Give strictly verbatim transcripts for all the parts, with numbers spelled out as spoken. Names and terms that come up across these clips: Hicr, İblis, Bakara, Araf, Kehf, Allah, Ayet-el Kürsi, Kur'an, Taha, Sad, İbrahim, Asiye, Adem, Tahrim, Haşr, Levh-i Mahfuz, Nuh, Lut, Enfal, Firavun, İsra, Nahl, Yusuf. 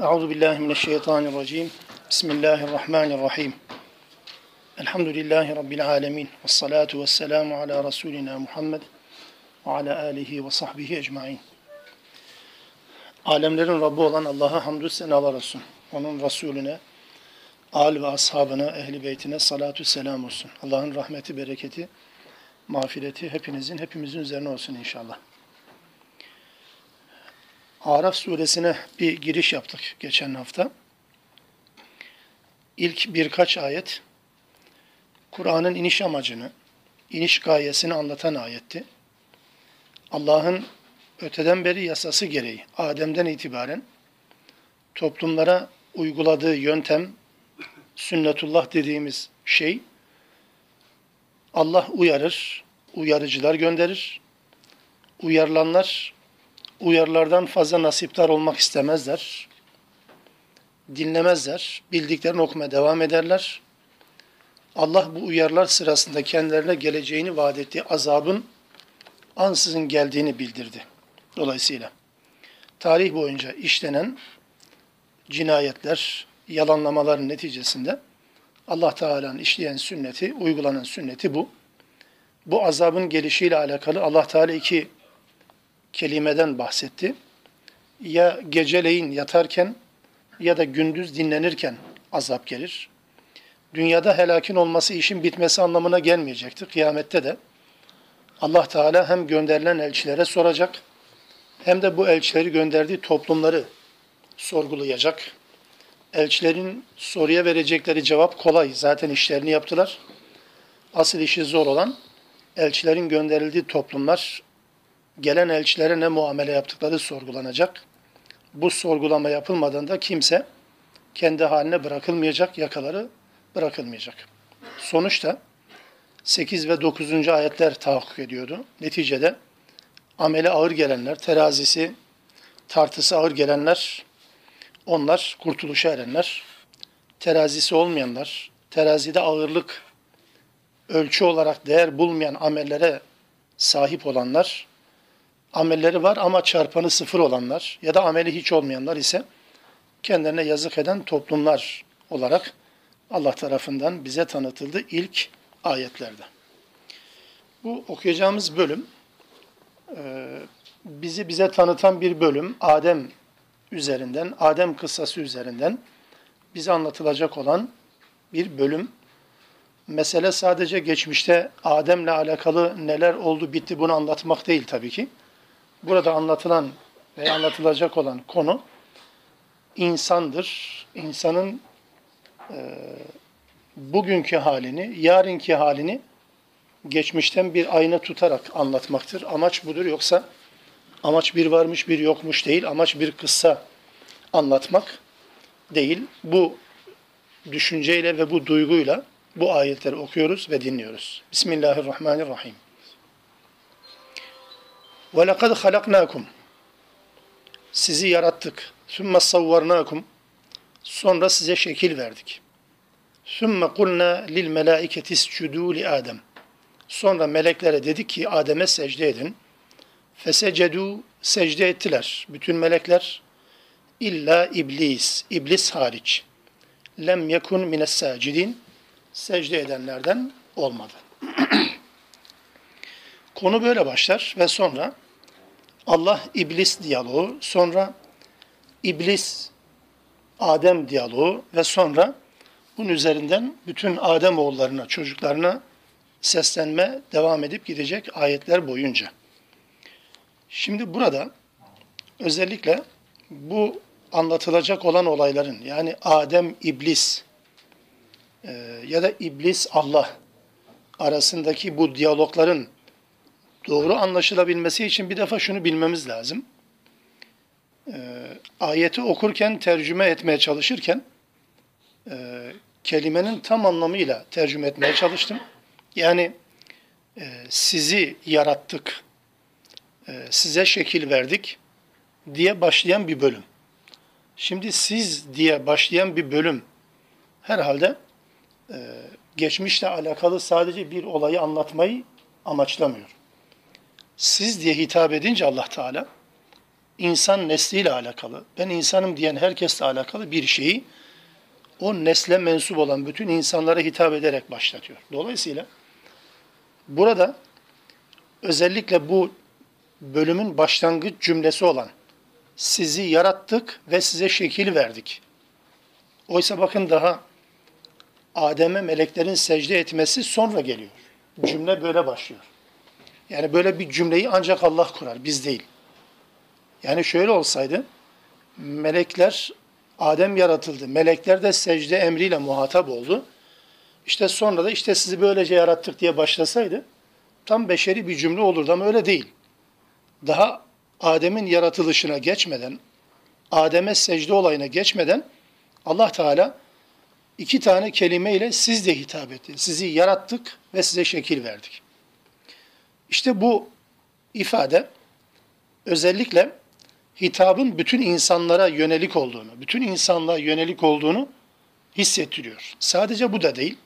Euzubillahimineşşeytanirracim. Bismillahirrahmanirrahim. Elhamdülillahi Rabbil alemin. Vessalatu vesselamu ala Resulina Muhammed ve ala alihi ve sahbihi ecmain. Alemlerin Rabbi olan Allah'a hamdü senalar olsun. Onun Resulüne, âl ve ashabına, ehli beytine salatu selam olsun. Allah'ın rahmeti, bereketi, mağfireti hepinizin, hepimizin üzerine olsun inşallah. Araf suresine bir giriş yaptık geçen hafta. İlk birkaç ayet, Kur'an'ın iniş amacını, iniş gayesini anlatan ayetti. Allah'ın öteden beri yasası gereği, Adem'den itibaren toplumlara uyguladığı yöntem, sünnetullah dediğimiz şey, Allah uyarır, uyarıcılar gönderir, uyarılanlar, uyarılardan fazla nasiptar olmak istemezler, dinlemezler, bildiklerini okumaya devam ederler. Allah bu uyarılar sırasında kendilerine geleceğini vaat ettiği azabın ansızın geldiğini bildirdi. Dolayısıyla tarih boyunca işlenen cinayetler, yalanlamaların neticesinde Allah Teala'nın işleyen sünneti, uygulanan sünneti bu. Bu azabın gelişiyle alakalı Allah Teala iki kelimeden bahsetti. Ya geceleyin yatarken ya da gündüz dinlenirken azap gelir. Dünyada helakin olması işin bitmesi anlamına gelmeyecektir. Kıyamette de Allah Teala hem gönderilen elçilere soracak, hem de bu elçileri gönderdiği toplumları sorgulayacak. Elçilerin soruya verecekleri cevap kolay. Zaten işlerini yaptılar. Asıl işi zor olan elçilerin gönderildiği toplumlar, gelen elçilere ne muamele yaptıkları sorgulanacak. Bu sorgulama yapılmadan da kimse kendi haline bırakılmayacak, yakaları bırakılmayacak. Sonuçta sekiz ve dokuzuncu ayetler tahakkuk ediyordu. Neticede ameli ağır gelenler, terazisi, tartısı ağır gelenler, onlar kurtuluşa erenler, terazisi olmayanlar, terazide ağırlık, ölçü olarak değer bulmayan amellere sahip olanlar, amelleri var ama çarpanı sıfır olanlar ya da ameli hiç olmayanlar ise kendilerine yazık eden toplumlar olarak Allah tarafından bize tanıtıldı ilk ayetlerde. Bu okuyacağımız bölüm bizi bize tanıtan bir bölüm. Adem üzerinden, Adem kıssası üzerinden bize anlatılacak olan bir bölüm. Mesele sadece geçmişte Adem'le alakalı neler oldu bitti bunu anlatmak değil tabii ki. Burada anlatılan ve anlatılacak olan konu insandır. İnsanın e, bugünkü halini, yarınki halini geçmişten bir ayna tutarak anlatmaktır. Amaç budur, yoksa amaç bir varmış bir yokmuş değil, amaç bir kıssa anlatmak değil. Bu düşünceyle ve bu duyguyla bu ayetleri okuyoruz ve dinliyoruz. Bismillahirrahmanirrahim. وَلَقَدْ خَلَقْنَاكُمْ Sizi yarattık. ثُمَّ صَوَّرْنَاكُمْ Sonra size şekil verdik. ثُمَّ قُلْنَا لِلْمَلَائِكَةِ اسْجُدُوا لِآدَمْ Sonra meleklere dedik ki Adem'e secde edin. فَسَجَدُوا Secde ettiler. Bütün melekler. İlla iblis. İblis hariç. لَمْ يَكُنْ مِنَ السَّاجِدِينَ Secde edenlerden olmadı. Konu böyle başlar ve sonra Allah-İblis diyaloğu, sonra İblis-Adem diyaloğu ve sonra bunun üzerinden bütün Adem oğullarına, çocuklarına seslenme devam edip gidecek ayetler boyunca. Şimdi burada özellikle bu anlatılacak olan olayların, yani Adem-İblis ya da İblis-Allah arasındaki bu diyalogların doğru anlaşılabilmesi için bir defa şunu bilmemiz lazım. Ee, ayeti okurken, tercüme etmeye çalışırken e, kelimenin tam anlamıyla tercüme etmeye çalıştım. Yani e, sizi yarattık, e, size şekil verdik diye başlayan bir bölüm. Şimdi siz diye başlayan bir bölüm herhalde e, geçmişle alakalı sadece bir olayı anlatmayı amaçlamıyor. Siz diye hitap edince Allah Teala insan nesliyle alakalı, ben insanım diyen herkesle alakalı bir şeyi o nesle mensup olan bütün insanlara hitap ederek başlatıyor. Dolayısıyla burada özellikle bu bölümün başlangıç cümlesi olan sizi yarattık ve size şekil verdik. Oysa bakın daha Adem'e meleklerin secde etmesi sonra geliyor. Cümle böyle başlıyor. Yani böyle bir cümleyi ancak Allah kurar, biz değil. Yani şöyle olsaydı, melekler, Adem yaratıldı, melekler de secde emriyle muhatap oldu. İşte sonra da işte sizi böylece yarattık diye başlasaydı, tam beşeri bir cümle olurdu ama öyle değil. Daha Adem'in yaratılışına geçmeden, Adem'e secde olayına geçmeden Allah Teala iki tane kelimeyle siz de hitap etti. Sizi yarattık ve size şekil verdik. İşte bu ifade özellikle hitabın bütün insanlara yönelik olduğunu, bütün insanlığa yönelik olduğunu hissettiriyor. Sadece bu da değil.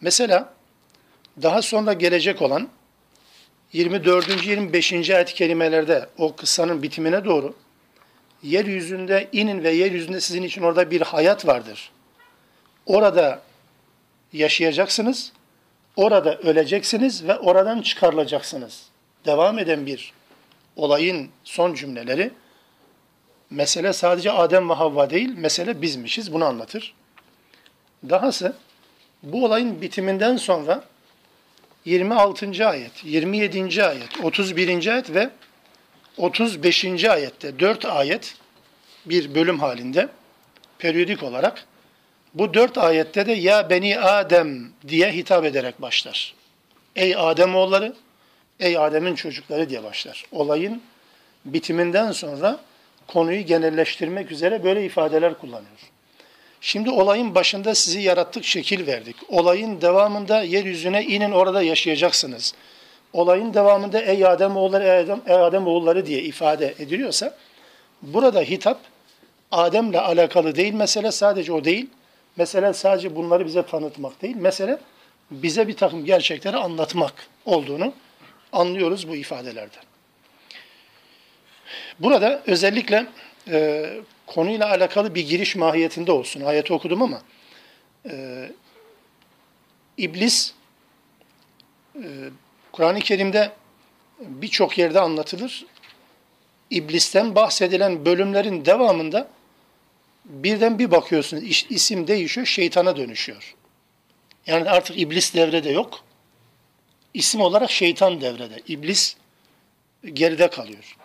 Mesela daha sonra gelecek olan yirmi dördüncü yirmi beşinci ayet-i kerimelerde o kıssanın bitimine doğru yeryüzünde inin ve yeryüzünde sizin için orada bir hayat vardır. Orada yaşayacaksınız, orada öleceksiniz ve oradan çıkarılacaksınız. Devam eden bir olayın son cümleleri, mesele sadece Adem ve Havva değil, mesele bizmişiz, bunu anlatır. Dahası bu olayın bitiminden sonra yirmi altıncı ayet, yirmi yedinci ayet, otuz birinci ayet ve otuz beşinci ayette dört ayet bir bölüm halinde periyodik olarak bu dört ayette de ya beni Adem diye hitap ederek başlar. Ey Ademoğulları, ey Adem'in çocukları diye başlar. Olayın bitiminden sonra konuyu genelleştirmek üzere böyle ifadeler kullanıyor. Şimdi olayın başında sizi yarattık, şekil verdik. Olayın devamında yeryüzüne inin, orada yaşayacaksınız. Olayın devamında ey Ademoğulları, ey Adem, ey Ademoğulları diye ifade ediliyorsa burada hitap Adem'le alakalı değil, mesele sadece o değil. Mesele sadece bunları bize tanıtmak değil, mesele bize bir takım gerçekleri anlatmak olduğunu anlıyoruz bu ifadelerde. Burada özellikle e, konuyla alakalı bir giriş mahiyetinde olsun. Ayeti okudum ama e, İblis e, Kur'an-ı Kerim'de birçok yerde anlatılır. İblisten bahsedilen bölümlerin devamında birden bir bakıyorsunuz isim değişiyor, şeytana dönüşüyor. Yani artık iblis devrede yok. İsim olarak şeytan devrede. İblis geride kalıyor.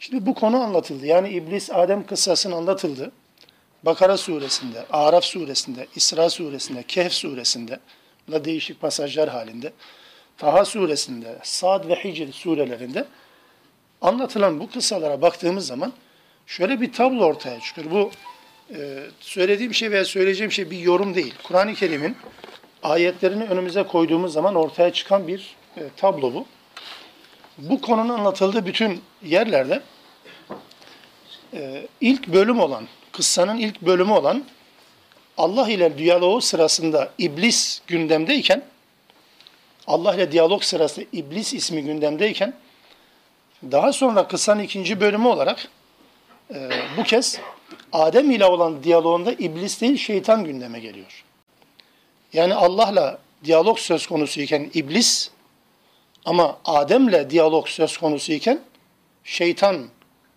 Şimdi bu konu anlatıldı. Yani İblis Adem kıssasını anlatıldı. Bakara suresinde, Araf suresinde, İsra suresinde, Kehf suresinde, buna değişik pasajlar halinde, Taha suresinde, Sad ve Hicr surelerinde anlatılan bu kıssalara baktığımız zaman şöyle bir tablo ortaya çıkıyor. Bu Ee, söylediğim şey veya söyleyeceğim şey bir yorum değil. Kur'an-ı Kerim'in ayetlerini önümüze koyduğumuz zaman ortaya çıkan bir e, tablo bu. Bu konunun anlatıldığı bütün yerlerde e, ilk bölüm olan, kıssanın ilk bölümü olan Allah ile diyaloğu sırasında iblis gündemdeyken, Allah ile diyalog sırasında iblis ismi gündemdeyken, daha sonra kıssanın ikinci bölümü olarak e, bu kez Adem ile olan diyaloğunda iblis değil şeytan gündeme geliyor. Yani Allah'la diyalog söz konusuyken iblis ama Adem'le diyalog söz konusuyken şeytan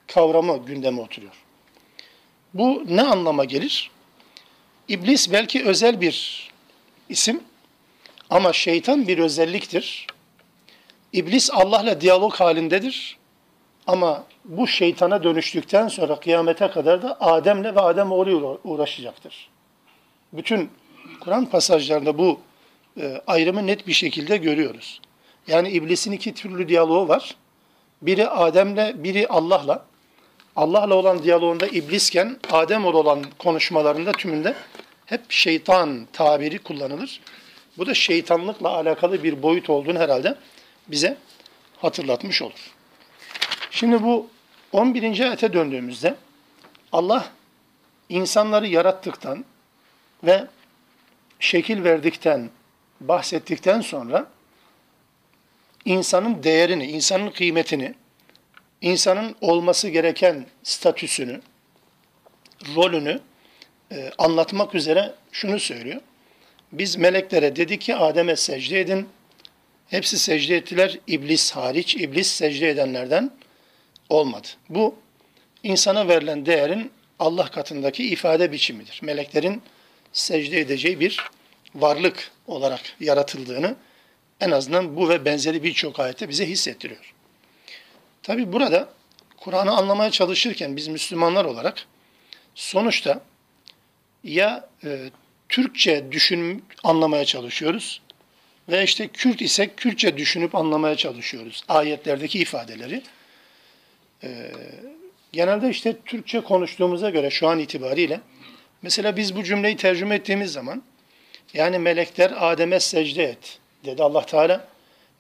kavramı gündeme oturuyor. Bu ne anlama gelir? İblis belki özel bir isim ama şeytan bir özelliktir. İblis Allah'la diyalog halindedir ama bu şeytana dönüştükten sonra kıyamete kadar da Adem'le ve Ademoğlu'yla uğraşacaktır. Bütün Kur'an pasajlarında bu e, ayrımı net bir şekilde görüyoruz. Yani iblisin iki türlü diyaloğu var. Biri Adem'le, biri Allah'la. Allah'la olan diyaloğunda iblisken, Ademoğlu olan konuşmalarında tümünde hep şeytan tabiri kullanılır. Bu da şeytanlıkla alakalı bir boyut olduğunu herhalde bize hatırlatmış olur. Şimdi bu on birinci ayete döndüğümüzde Allah insanları yarattıktan ve şekil verdikten bahsettikten sonra insanın değerini, insanın kıymetini, insanın olması gereken statüsünü, rolünü e, anlatmak üzere şunu söylüyor. Biz meleklere dedik ki Adem'e secde edin. Hepsi secde ettiler. İblis hariç, iblis secde edenlerden olmadı. Bu insana verilen değerin Allah katındaki ifade biçimidir. Meleklerin secde edeceği bir varlık olarak yaratıldığını en azından bu ve benzeri birçok ayette bize hissettiriyor. Tabi burada Kur'an'ı anlamaya çalışırken biz Müslümanlar olarak sonuçta ya e, Türkçe düşünüp anlamaya çalışıyoruz ve işte Kürt ise Kürtçe düşünüp anlamaya çalışıyoruz ayetlerdeki ifadeleri. E, genelde işte Türkçe konuştuğumuza göre şu an itibariyle mesela biz bu cümleyi tercüme ettiğimiz zaman yani melekler Adem'e secde et dedi Allah Teala.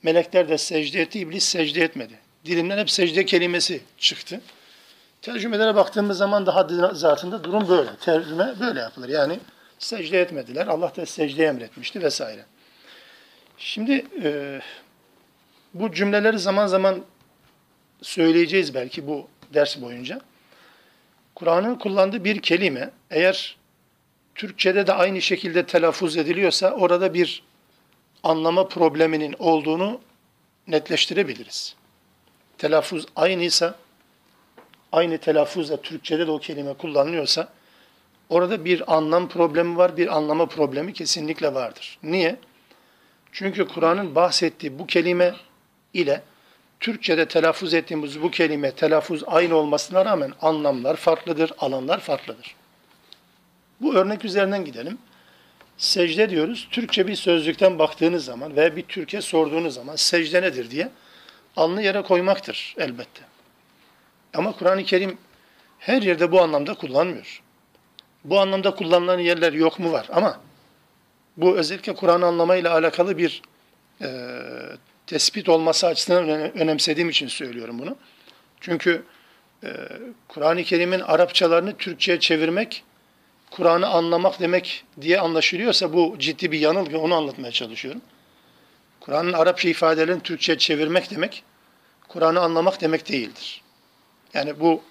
Melekler de secde etti, iblis secde etmedi. Dilimden hep secde kelimesi çıktı. Tercümelere baktığımız zaman daha zatında durum böyle. Tercüme böyle yapılır. Yani secde etmediler. Allah da secdeye emretmişti vesaire. Şimdi e, bu cümleleri zaman zaman söyleyeceğiz belki bu ders boyunca. Kur'an'ın kullandığı bir kelime eğer Türkçe'de de aynı şekilde telaffuz ediliyorsa orada bir anlama probleminin olduğunu netleştirebiliriz. Telaffuz aynıysa, aynı telaffuzla Türkçe'de de o kelime kullanılıyorsa orada bir anlam problemi var, bir anlama problemi kesinlikle vardır. Niye? Çünkü Kur'an'ın bahsettiği bu kelime ile Türkçe'de telaffuz ettiğimiz bu kelime telaffuz aynı olmasına rağmen anlamlar farklıdır, alanlar farklıdır. Bu örnek üzerinden gidelim. Secde diyoruz. Türkçe bir sözlükten baktığınız zaman veya bir Türk'e sorduğunuz zaman secde nedir diye alnı yere koymaktır elbette. Ama Kur'an-ı Kerim her yerde bu anlamda kullanmıyor. Bu anlamda kullanılan yerler yok mu var ama bu özellikle Kur'an'ı anlamayla alakalı bir e, tespit olması açısından önemsediğim için söylüyorum bunu. Çünkü e, Kur'an-ı Kerim'in Arapçalarını Türkçe'ye çevirmek Kur'an'ı anlamak demek diye anlaşılıyorsa bu ciddi bir yanılgı, onu anlatmaya çalışıyorum. Kur'an'ın Arapça ifadelerini Türkçe'ye çevirmek demek, Kur'an'ı anlamak demek değildir. Yani bu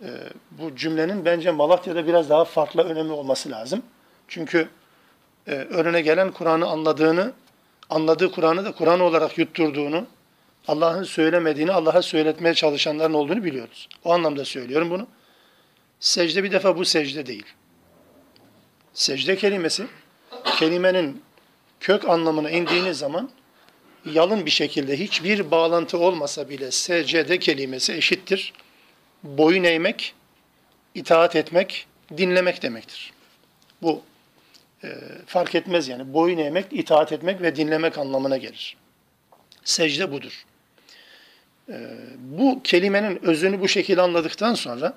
e, bu cümlenin bence Malatya'da biraz daha farklı önemi olması lazım. Çünkü e, önüne gelen Kur'an'ı anladığını, anladığı Kur'an'ı da Kur'an olarak yutturduğunu, Allah'ın söylemediğini, Allah'a söyletmeye çalışanların olduğunu biliyoruz. O anlamda söylüyorum bunu. Secde bir defa bu secde değil. Secde kelimesi, kelimenin kök anlamına indiğiniz zaman yalın bir şekilde hiçbir bağlantı olmasa bile secde kelimesi eşittir. Boyun eğmek, itaat etmek, dinlemek demektir. Bu e, fark etmez yani. Boyun eğmek, itaat etmek ve dinlemek anlamına gelir. Secde budur. E, bu kelimenin özünü bu şekilde anladıktan sonra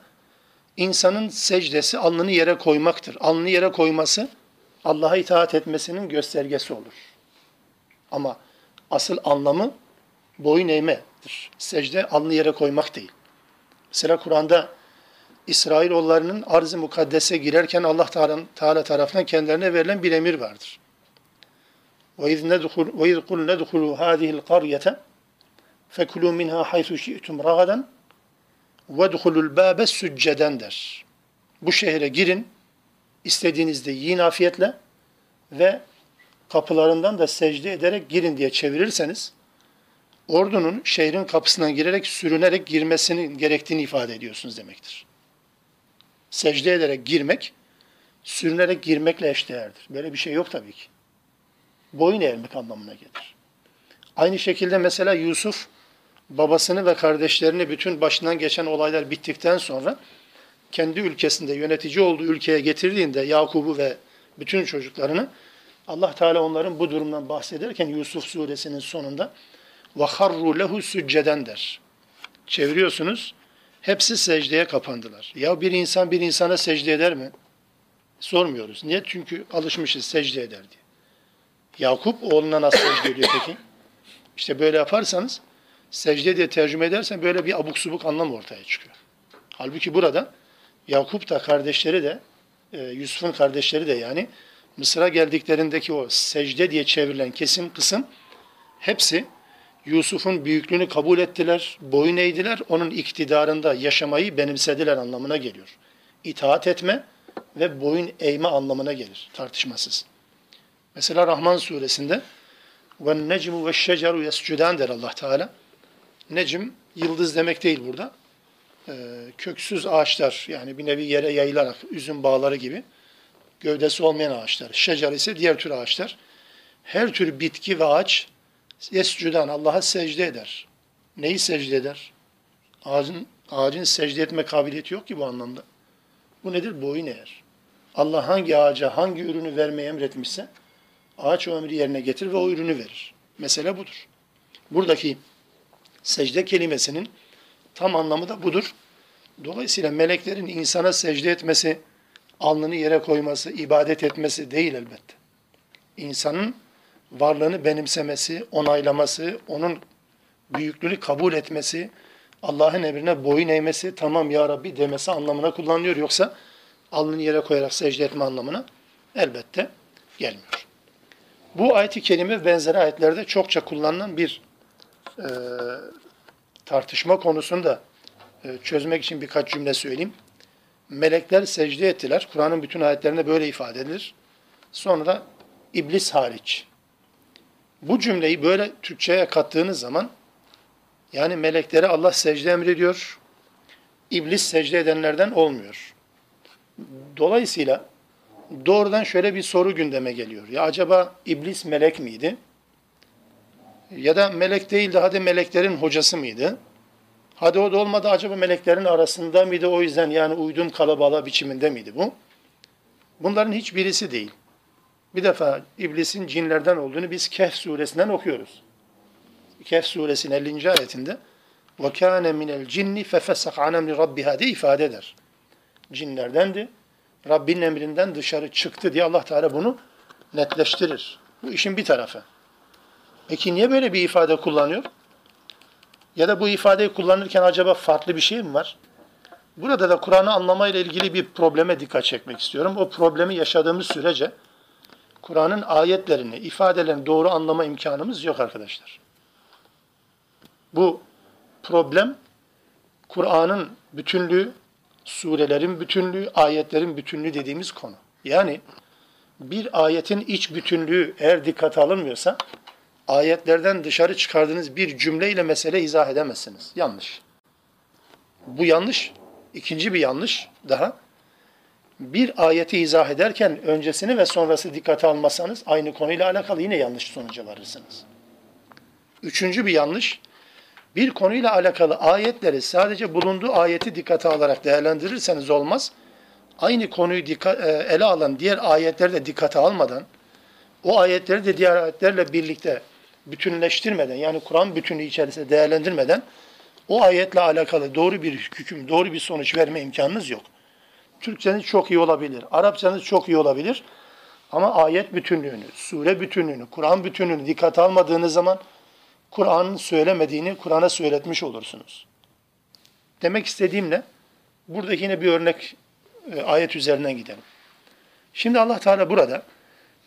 İnsanın secdesi alnını yere koymaktır. Alnını yere koyması Allah'a itaat etmesinin göstergesi olur. Ama asıl anlamı boyun eğmedir. Secde alnını yere koymak değil. Mesela Kur'an'da İsrailoğullarının arz-ı mukaddese girerken Allah Teala tarafından kendilerine verilen bir emir vardır. وَاِذْ قُلْ نَدْخُلُوا هَذِهِ الْقَرْيَةَ فَكُلُوا مِنْهَا حَيْثُ شِئْتُمْ رَغَدًا وَدْخُلُوا الْبَابَ سُجَّدًا der. Bu şehre girin, istediğinizde yiyin afiyetle ve kapılarından da secde ederek girin diye çevirirseniz, ordunun şehrin kapısından girerek, sürünerek girmesinin gerektiğini ifade ediyorsunuz demektir. Secde ederek girmek, sürünerek girmekle eşdeğerdir. Böyle bir şey yok tabii ki. Boyun eğmek anlamına gelir. Aynı şekilde mesela Yusuf, babasını ve kardeşlerini bütün başından geçen olaylar bittikten sonra kendi ülkesinde yönetici olduğu ülkeye getirdiğinde Yakub'u ve bütün çocuklarını Allah Teala onların bu durumdan bahsederken Yusuf suresinin sonunda وَخَرُّ لَهُ سُجَّدًا der. Çeviriyorsunuz, hepsi secdeye kapandılar. Ya bir insan bir insana secde eder mi? Sormuyoruz. Niye? Çünkü alışmışız secde eder diye. Yakup oğluna nasıl secde ediyor peki? İşte böyle yaparsanız secde diye tercüme edersen böyle bir abuk subuk anlam ortaya çıkıyor. Halbuki burada Yakup da kardeşleri de, Yusuf'un kardeşleri de yani Mısır'a geldiklerindeki o secde diye çevrilen kesim kısım hepsi Yusuf'un büyüklüğünü kabul ettiler, boyun eğdiler, onun iktidarında yaşamayı benimsediler anlamına geliyor. İtaat etme ve boyun eğme anlamına gelir tartışmasız. Mesela Rahman suresinde وَالنَّجْمُ وَالشَّجَرُ يَسْجُدَانَ der Allah Teala. Necim yıldız demek değil burada. Ee, köksüz ağaçlar, yani bir nevi yere yayılarak üzüm bağları gibi gövdesi olmayan ağaçlar. Şecer ise diğer tür ağaçlar. Her tür bitki ve ağaç yescüdan Allah'a secde eder. Neyi secde eder? Ağacın, ağacın secde etme kabiliyeti yok ki bu anlamda. Bu nedir? Boyun eğer. Allah hangi ağaca hangi ürünü vermeyi emretmişse ağaç o emri yerine getirir ve o ürünü verir. Mesele budur. Buradaki secde kelimesinin tam anlamı da budur. Dolayısıyla meleklerin insana secde etmesi, alnını yere koyması, ibadet etmesi değil elbette. İnsanın varlığını benimsemesi, onaylaması, onun büyüklüğünü kabul etmesi, Allah'ın emrine boyun eğmesi, tamam ya Rabbi demesi anlamına kullanılıyor. Yoksa alnını yere koyarak secde etme anlamına elbette gelmiyor. Bu ayet-i kerime benzeri ayetlerde çokça kullanılan bir e, tartışma konusunda e, çözmek için birkaç cümle söyleyeyim. Melekler secde ettiler. Kur'an'ın bütün ayetlerinde böyle ifade edilir. Sonra da iblis hariç. Bu cümleyi böyle Türkçe'ye kattığınız zaman, yani meleklere Allah secde emrediyor, iblis secde edenlerden olmuyor. Dolayısıyla doğrudan şöyle bir soru gündeme geliyor. Ya acaba iblis melek miydi? Ya da melek değil de hadi meleklerin hocası mıydı? Hadi o da olmadı, acaba meleklerin arasında mıydı, o yüzden yani uydum kalabalığa biçiminde miydi bu? Bunların hiçbirisi değil. Bir defa iblisin cinlerden olduğunu biz Kehf suresinden okuyoruz. Kehf suresinin ellinci ayetinde وَكَانَ مِنَ الْجِنِّ فَفَسَقْ عَنَمْ لِرَبِّهَا diye ifade eder. Cinlerdendi, Rabbinin emrinden dışarı çıktı diye Allah Teala bunu netleştirir. Bu işin bir tarafı. Peki niye böyle bir ifade kullanıyor? Ya da bu ifadeyi kullanırken acaba farklı bir şey mi var? Burada da Kur'an'ı anlamayla ilgili bir probleme dikkat çekmek istiyorum. O problemi yaşadığımız sürece Kur'an'ın ayetlerini, ifadelerini doğru anlama imkanımız yok arkadaşlar. Bu problem Kur'an'ın bütünlüğü, surelerin bütünlüğü, ayetlerin bütünlüğü dediğimiz konu. Yani bir ayetin iç bütünlüğü eğer dikkate alınmıyorsa ayetlerden dışarı çıkardığınız bir cümleyle mesele izah edemezsiniz. Yanlış. Bu yanlış. İkinci bir yanlış daha. Bir ayeti izah ederken öncesini ve sonrası dikkate almasanız aynı konuyla alakalı yine yanlış sonuca varırsınız. Üçüncü bir yanlış. Bir konuyla alakalı ayetleri sadece bulunduğu ayeti dikkate alarak değerlendirirseniz olmaz. Aynı konuyu ele alan diğer ayetleri de dikkate almadan, o ayetleri de diğer ayetlerle birlikte bütünleştirmeden, yani Kur'an bütünlüğü içerisinde değerlendirmeden o ayetle alakalı doğru bir hüküm, doğru bir sonuç verme imkanınız yok. Türkçeniz çok iyi olabilir, Arapçanız çok iyi olabilir ama ayet bütünlüğünü, sure bütünlüğünü, Kur'an bütünlüğünü dikkate almadığınız zaman Kur'an'ın söylemediğini Kur'an'a söyletmiş olursunuz. Demek istediğim ne? Burada yine bir örnek ayet üzerinden gidelim. Şimdi Allah Teala burada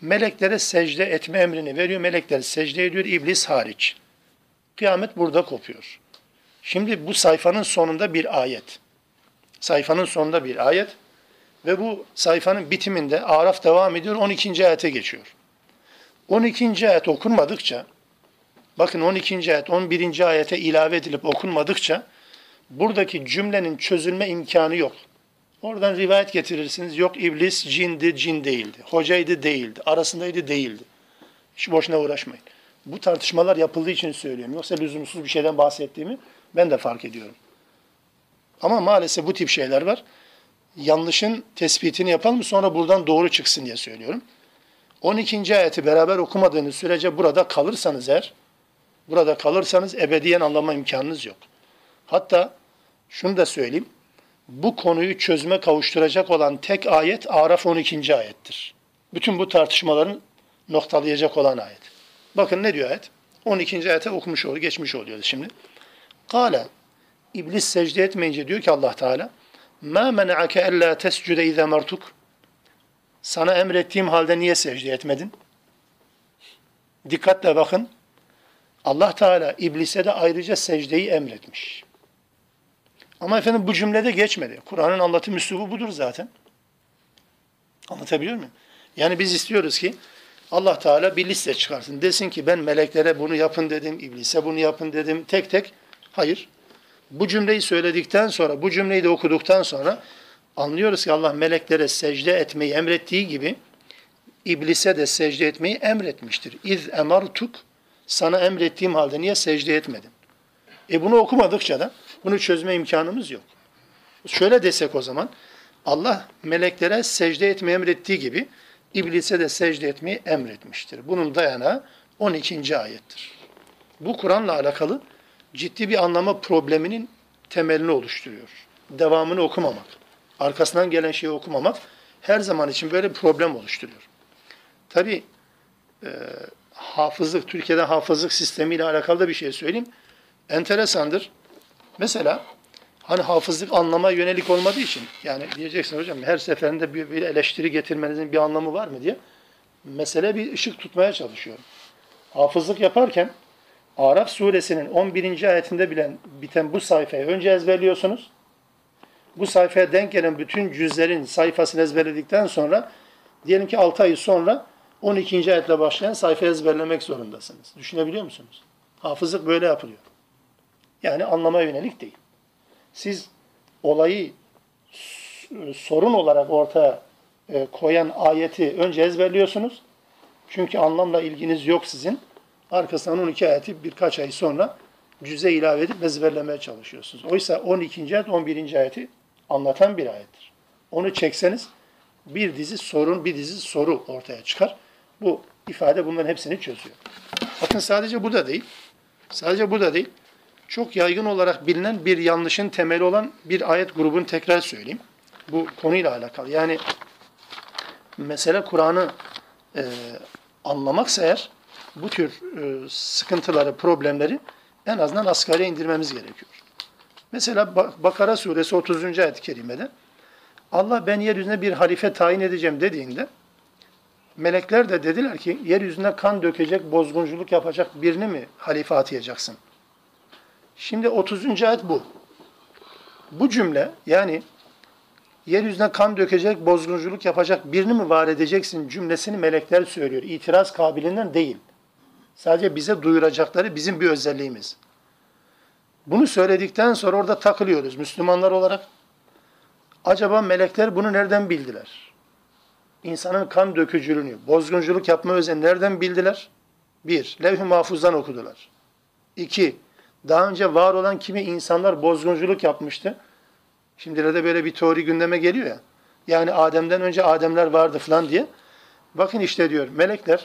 meleklere secde etme emrini veriyor. Melekler secde ediyor, iblis hariç. Kıyamet burada kopuyor. Şimdi bu sayfanın sonunda bir ayet. Sayfanın sonunda bir ayet. Ve bu sayfanın bitiminde Araf devam ediyor, on ikinci ayete geçiyor. on ikinci ayet okunmadıkça, bakın on ikinci ayet on birinci ayete ilave edilip okunmadıkça buradaki cümlenin çözülme imkanı yok. Oradan rivayet getirirsiniz. Yok iblis cindi, cin değildi. Hocaydı, değildi. Arasındaydı, değildi. Hiç boşuna uğraşmayın. Bu tartışmalar yapıldığı için söylüyorum. Yoksa lüzumsuz bir şeyden bahsettiğimi ben de fark ediyorum. Ama maalesef bu tip şeyler var. Yanlışın tespitini yapalım, sonra buradan doğru çıksın diye söylüyorum. on ikinci ayeti beraber okumadığınız sürece burada kalırsanız eğer, burada kalırsanız ebediyen anlama imkanınız yok. Hatta şunu da söyleyeyim. Bu konuyu çözüme kavuşturacak olan tek ayet Araf on ikinci ayettir. Bütün bu tartışmaların noktalayacak olan ayet. Bakın ne diyor ayet? on ikinci ayete okumuş oluyor, geçmiş oluyoruz şimdi. Kâle, iblis secde etmeyince diyor ki Allah Teala, مَا مَنَعَكَ أَلَّا تَسْجُدَ اِذَا مَرْتُكُ sana emrettiğim halde niye secde etmedin? Dikkatle bakın. Allah Teala iblise de ayrıca secdeyi emretmiş. Ama efendim bu cümlede geçmedi. Kur'an'ın anlatım üslubu budur zaten. Anlatabiliyor muyum? Yani biz istiyoruz ki Allah Teala bir liste çıkarsın. Desin ki ben meleklere bunu yapın dedim, iblise bunu yapın dedim. Tek tek. Hayır. Bu cümleyi söyledikten sonra, bu cümleyi de okuduktan sonra anlıyoruz ki Allah meleklere secde etmeyi emrettiği gibi iblise de secde etmeyi emretmiştir. İz emartuk, sana emrettiğim halde niye secde etmedin? E bunu okumadıkça da bunu çözme imkanımız yok. Şöyle desek o zaman, Allah meleklere secde etmeyi emrettiği gibi iblise de secde etmeyi emretmiştir. Bunun dayanağı on ikinci ayettir. Bu Kur'an'la alakalı ciddi bir anlama probleminin temelini oluşturuyor. Devamını okumamak, arkasından gelen şeyi okumamak her zaman için böyle bir problem oluşturuyor. Tabii e, hafızlık, Türkiye'de hafızlık sistemiyle alakalı da bir şey söyleyeyim. Enteresandır. Mesela hani hafızlık anlama yönelik olmadığı için, yani diyeceksin hocam her seferinde bir, bir eleştiri getirmenizin bir anlamı var mı diye mesele bir ışık tutmaya çalışıyorum. Hafızlık yaparken Araf suresinin on birinci ayetinde bilen, biten bu sayfayı önce ezberliyorsunuz. Bu sayfaya denk gelen bütün cüzlerin sayfasını ezberledikten sonra diyelim ki altı ay sonra on ikinci ayetle başlayan sayfayı ezberlemek zorundasınız. Düşünebiliyor musunuz? Hafızlık böyle yapılıyor. Yani anlamaya yönelik değil. Siz olayı sorun olarak ortaya koyan ayeti önce ezberliyorsunuz. Çünkü anlamla ilginiz yok sizin. Arkasından on iki ayeti birkaç ay sonra cüze ilave edip ezberlemeye çalışıyorsunuz. Oysa on ikinci ayet on birinci ayeti anlatan bir ayettir. Onu çekseniz bir dizi sorun, bir dizi soru ortaya çıkar. Bu ifade bunların hepsini çözüyor. Bakın sadece bu da değil. Sadece bu da değil. Çok yaygın olarak bilinen bir yanlışın temeli olan bir ayet grubunu tekrar söyleyeyim. Bu konuyla alakalı. Yani mesele Kur'an'ı e, anlamaksa eğer bu tür e, sıkıntıları, problemleri en azından asgariye indirmemiz gerekiyor. Mesela Bakara suresi otuzuncu ayet-i kerimede Allah ben yeryüzüne bir halife tayin edeceğim dediğinde melekler de dediler ki yeryüzüne kan dökecek, bozgunculuk yapacak birini mi halife atayacaksın? Şimdi otuzuncu ayet bu. Bu cümle yani yeryüzüne kan dökecek, bozgunculuk yapacak birini mi var edeceksin cümlesini melekler söylüyor. İtiraz kabilinden değil. Sadece bize duyuracakları bizim bir özelliğimiz. Bunu söyledikten sonra orada takılıyoruz Müslümanlar olarak. Acaba melekler bunu nereden bildiler? İnsanın kan dökücülüğünü, bozgunculuk yapma özelliğini nereden bildiler? Bir, Levh-i Mahfuz'dan okudular. İki, daha önce var olan kimi insanlar bozgunculuk yapmıştı. Şimdilerde böyle bir teori gündeme geliyor ya. Yani Adem'den önce Ademler vardı falan diye. Bakın işte diyor melekler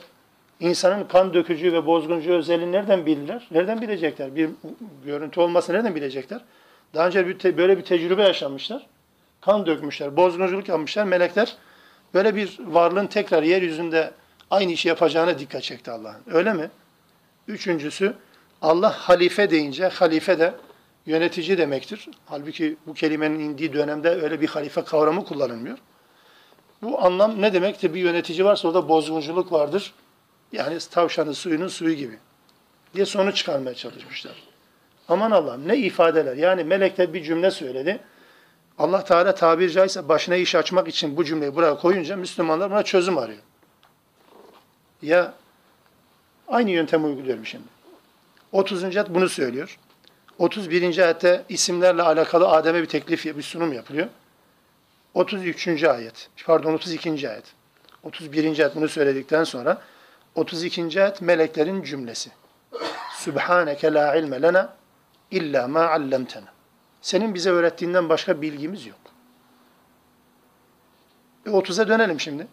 insanın kan dökücü ve bozguncu özelliğini nereden bilirler? Nereden bilecekler? Bir görüntü olmasa nereden bilecekler? Daha önce böyle bir tecrübe yaşamışlar. Kan dökmüşler, bozgunculuk yapmışlar. Melekler böyle bir varlığın tekrar yeryüzünde aynı işi yapacağına dikkat çekti Allah'ın. Öyle mi? Üçüncüsü Allah halife deyince halife de yönetici demektir. Halbuki bu kelimenin indiği dönemde öyle bir halife kavramı kullanılmıyor. Bu anlam ne demektir? Bir yönetici varsa orada bozgunculuk vardır. Yani tavşanın suyunun suyu gibi diye sonuç çıkarmaya çalışmışlar. Aman Allah'ım ne ifadeler. Yani melekler bir cümle söyledi. Allah Teala tabiri caizse başına iş açmak için bu cümleyi buraya koyunca Müslümanlar buna çözüm arıyor. Ya aynı yöntemi uyguluyorum şimdi. otuzuncu ayet bunu söylüyor. otuz birinci ayette isimlerle alakalı Adem'e bir teklif, bir sunum yapılıyor. otuz üçüncü ayet, pardon otuz ikinci ayet. otuz birinci ayet bunu söyledikten sonra otuz ikinci ayet meleklerin cümlesi. Sübhaneke la ilme lena illa ma allamtena. Senin bize öğrettiğinden başka bilgimiz yok. E otuza dönelim şimdi.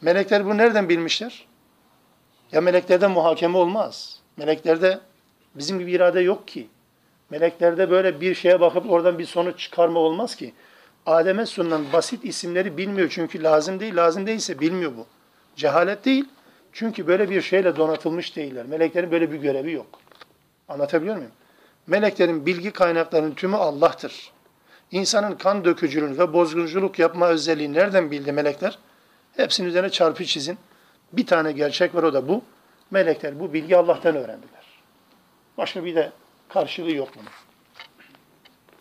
Melekler bunu nereden bilmişler? Ya meleklerde muhakeme olmaz. Meleklerde bizim gibi irade yok ki. Meleklerde böyle bir şeye bakıp oradan bir sonuç çıkarma olmaz ki. Adem'e sunulan basit isimleri bilmiyor çünkü lazım değil. Lazım değilse bilmiyor bu. Cehalet değil. Çünkü böyle bir şeyle donatılmış değiller. Meleklerin böyle bir görevi yok. Anlatabiliyor muyum? Meleklerin bilgi kaynaklarının tümü Allah'tır. İnsanın kan dökücülüğünü ve bozgunculuk yapma özelliğini nereden bildi melekler? Hepsinin üzerine çarpı çizin. Bir tane gerçek var o da bu. Melekler bu bilgi Allah'tan öğrendiler. Başka bir de karşılığı yok bunun.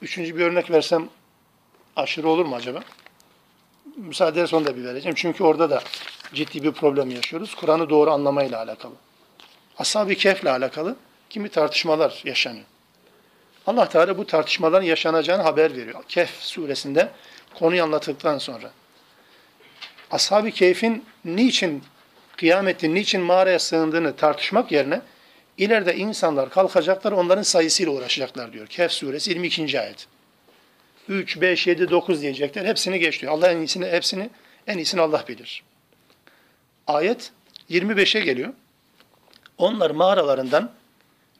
Üçüncü bir örnek versem aşırı olur mu acaba? Müsaade edersen onu da bir vereceğim. Çünkü orada da ciddi bir problem yaşıyoruz. Kur'an'ı doğru anlamayla alakalı. Ashab-ı Kehf'le alakalı kimi tartışmalar yaşanıyor. Allah Teala bu tartışmaların yaşanacağını haber veriyor. Kehf suresinde konuyu anlattıktan sonra. Ashab-ı Kehf'in niçin kıyametin, niçin mağaraya sığındığını tartışmak yerine ileride insanlar kalkacaklar, onların sayısıyla uğraşacaklar diyor. Kehf suresi yirmi ikinci ayet. üç, beş, yedi, dokuz diyecekler. Hepsini geç diyor. Allah en iyisini, hepsini, en iyisini Allah bilir. Ayet yirmi beşe geliyor. Onlar mağaralarından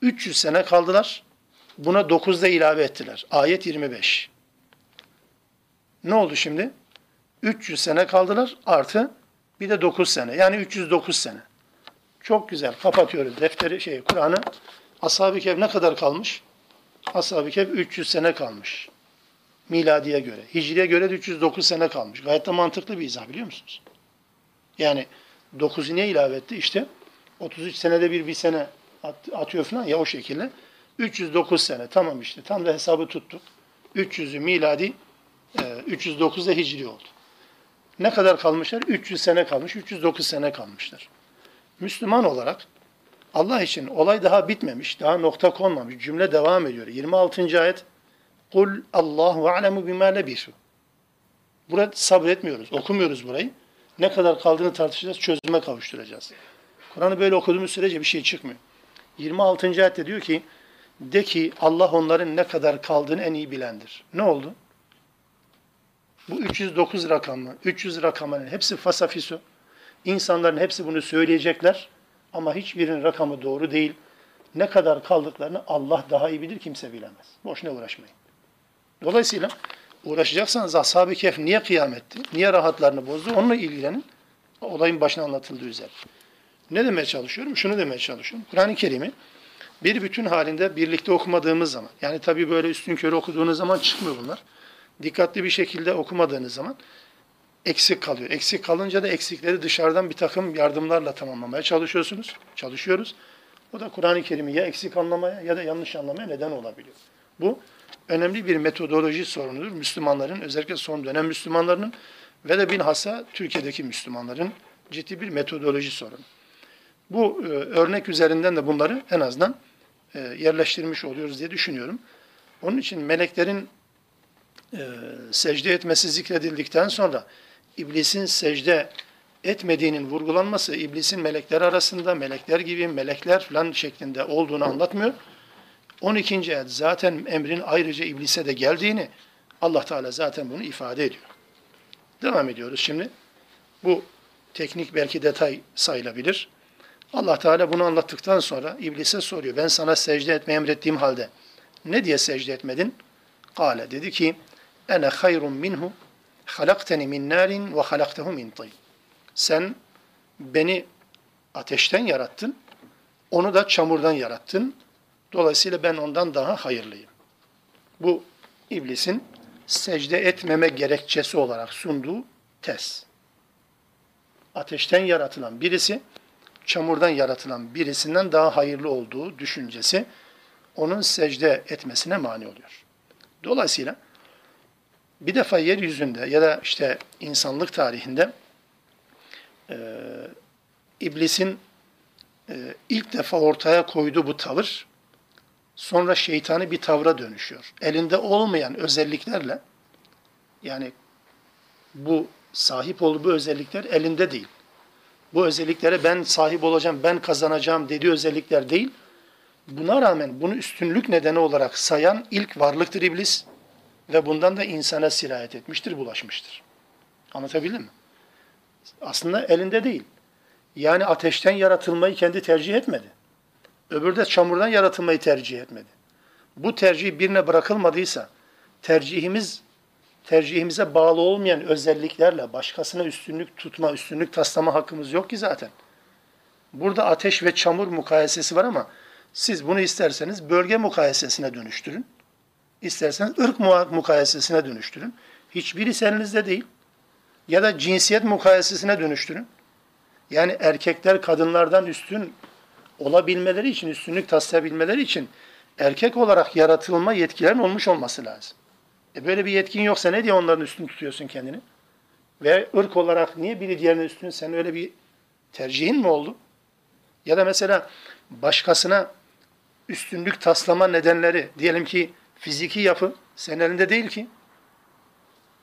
üç yüz sene kaldılar. Buna dokuzda ilave ettiler. Ayet yirmi beş. Ne oldu şimdi? üç yüz sene kaldılar artı bir de dokuz sene. Yani üç yüz dokuz sene. Çok güzel. Kapatıyoruz defteri, şey, Kur'an'ı. Ashab-ı Kehf ne kadar kalmış? Ashab-ı Kehf üç yüz sene kalmış. Miladiye göre. Hicriye göre de üç yüz dokuz sene kalmış. Gayet de mantıklı bir izah, biliyor musunuz? Yani dokuzu niye ilave etti? İşte otuz üç senede bir bir sene atıyor falan ya, o şekilde. üç yüz dokuz sene. Tamam işte. Tam da hesabı tuttuk. üç yüzü miladi, üç yüz dokuz da hicri oldu. Ne kadar kalmışlar? üç yüz sene kalmış. üç yüz dokuz sene kalmışlar. Müslüman olarak Allah için olay daha bitmemiş. Daha nokta konmamış. Cümle devam ediyor. yirmi altıncı ayet. Kul Allahu alemu bima lebisu. Burada sabretmiyoruz. Okumuyoruz burayı. Ne kadar kaldığını tartışacağız. Çözüme kavuşturacağız. Kur'an'ı böyle okuduğumuz sürece bir şey çıkmıyor. yirmi altıncı ayette diyor ki, de ki Allah onların ne kadar kaldığını en iyi bilendir. Ne oldu? Bu üç yüz dokuz rakamı, üç yüz rakamının hepsi fasafiso. İnsanların hepsi bunu söyleyecekler ama hiçbirinin rakamı doğru değil. Ne kadar kaldıklarını Allah daha iyi bilir, kimse bilemez. Boşuna uğraşmayın. Dolayısıyla uğraşacaksanız Ashab-ı Kehf niye kıyam etti, niye rahatlarını bozdu, onunla ilgilenin. Olayın başına anlatıldığı üzere. Ne demeye çalışıyorum? Şunu demeye çalışıyorum. Kur'an-ı Kerim'i bir bütün halinde birlikte okumadığımız zaman, yani tabii böyle üstünkörü okuduğunuz zaman çıkmıyor bunlar. Dikkatli bir şekilde okumadığınız zaman eksik kalıyor. Eksik kalınca da eksikleri dışarıdan bir takım yardımlarla tamamlamaya çalışıyorsunuz, çalışıyoruz. O da Kur'an-ı Kerim'i ya eksik anlamaya ya da yanlış anlamaya neden olabiliyor. Bu önemli bir metodoloji sorunudur. Müslümanların, özellikle son dönem Müslümanlarının ve de bilhassa Türkiye'deki Müslümanların ciddi bir metodoloji sorunu. Bu e, örnek üzerinden de bunları en azından e, yerleştirmiş oluyoruz diye düşünüyorum. Onun için meleklerin e, secde etmesi zikredildikten sonra iblisin secde etmediğinin vurgulanması, iblisin melekler arasında melekler gibi melekler falan şeklinde olduğunu anlatmıyor. on ikinci ayet zaten emrin ayrıca iblise de geldiğini, Allah Teala zaten bunu ifade ediyor. Devam ediyoruz şimdi. Bu teknik belki detay sayılabilir. Allah Teala bunu anlattıktan sonra iblise soruyor. Ben sana secde etmeyi emrettiğim halde ne diye secde etmedin? Kale, dedi ki, ene hayrun minhu halakteni min narin ve halaktehu min tin. Sen beni ateşten yarattın, onu da çamurdan yarattın. Dolayısıyla ben ondan daha hayırlıyım. Bu iblisin secde etmeme gerekçesi olarak sunduğu tez. Ateşten yaratılan birisi, çamurdan yaratılan birisinden daha hayırlı olduğu düşüncesi onun secde etmesine mani oluyor. Dolayısıyla bir defa yeryüzünde ya da işte insanlık tarihinde e, iblisin e, ilk defa ortaya koyduğu bu tavır sonra şeytani bir tavra dönüşüyor. Elinde olmayan özelliklerle, yani bu sahip olduğu özellikler elinde değil. Bu özelliklere ben sahip olacağım, ben kazanacağım dediği özellikler değil. Buna rağmen bunu üstünlük nedeni olarak sayan ilk varlıktır iblis ve bundan da insana sirayet etmiştir, bulaşmıştır. Anlatabildim mi? Aslında elinde değil. Yani ateşten yaratılmayı kendi tercih etmedi. Öbürü de çamurdan yaratılmayı tercih etmedi. Bu tercih birine bırakılmadıysa, tercihimiz tercihimize bağlı olmayan özelliklerle başkasına üstünlük tutma, üstünlük taslama hakkımız yok ki zaten. Burada ateş ve çamur mukayesesi var ama siz bunu isterseniz bölge mukayesesine dönüştürün, isterseniz ırk mukayesesine dönüştürün. Hiçbirisi elinizde değil. Ya da cinsiyet mukayesesine dönüştürün. Yani erkekler kadınlardan üstün olabilmeleri için, üstünlük taslayabilmeleri için erkek olarak yaratılma yetkilerin olmuş olması lazım. E böyle bir yetkin yoksa ne diye onların üstünü tutuyorsun kendini? Ve ırk olarak niye biri diğerinin üstünü, senin öyle bir tercihin mi oldu? Ya da mesela başkasına üstünlük taslama nedenleri, diyelim ki fiziki yapı senin elinde değil ki.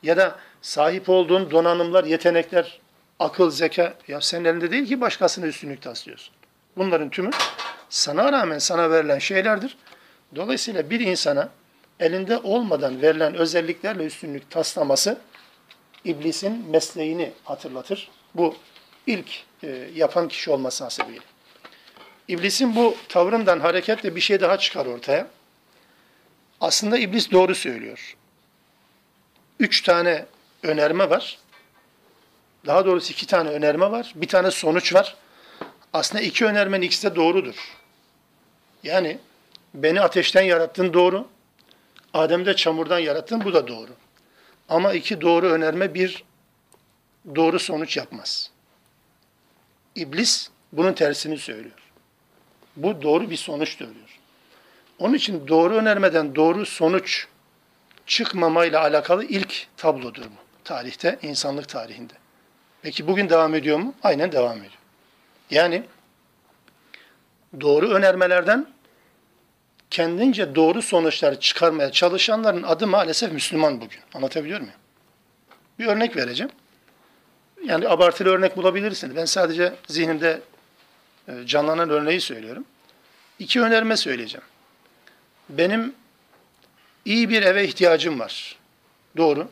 Ya da sahip olduğun donanımlar, yetenekler, akıl, zeka, ya senin elinde değil ki başkasına üstünlük taslıyorsun. Bunların tümü sana rağmen sana verilen şeylerdir. Dolayısıyla bir insana elinde olmadan verilen özelliklerle üstünlük taslaması iblisin mesleğini hatırlatır. Bu ilk e, yapan kişi olması hasebiyle. İblisin bu tavrından hareketle bir şey daha çıkar ortaya. Aslında iblis doğru söylüyor. Üç tane önerme var. Daha doğrusu iki tane önerme var. Bir tane sonuç var. Aslında iki önermenin ikisi de doğrudur. Yani beni ateşten yarattın doğru. Adem'i de çamurdan yarattın, bu da doğru. Ama iki doğru önerme bir doğru sonuç yapmaz. İblis bunun tersini söylüyor. Bu doğru bir sonuçtur diyor. Onun için doğru önermeden doğru sonuç çıkmamayla alakalı ilk tablodur bu. Tarihte, insanlık tarihinde. Peki bugün devam ediyor mu? Aynen devam ediyor. Yani doğru önermelerden kendince doğru sonuçlar çıkarmaya çalışanların adı maalesef Müslüman bugün. Anlatabiliyor muyum? Bir örnek vereceğim. Yani abartılı örnek bulabilirsiniz. Ben sadece zihnimde canlanan örneği söylüyorum. İki önerme söyleyeceğim. Benim iyi bir eve ihtiyacım var. Doğru.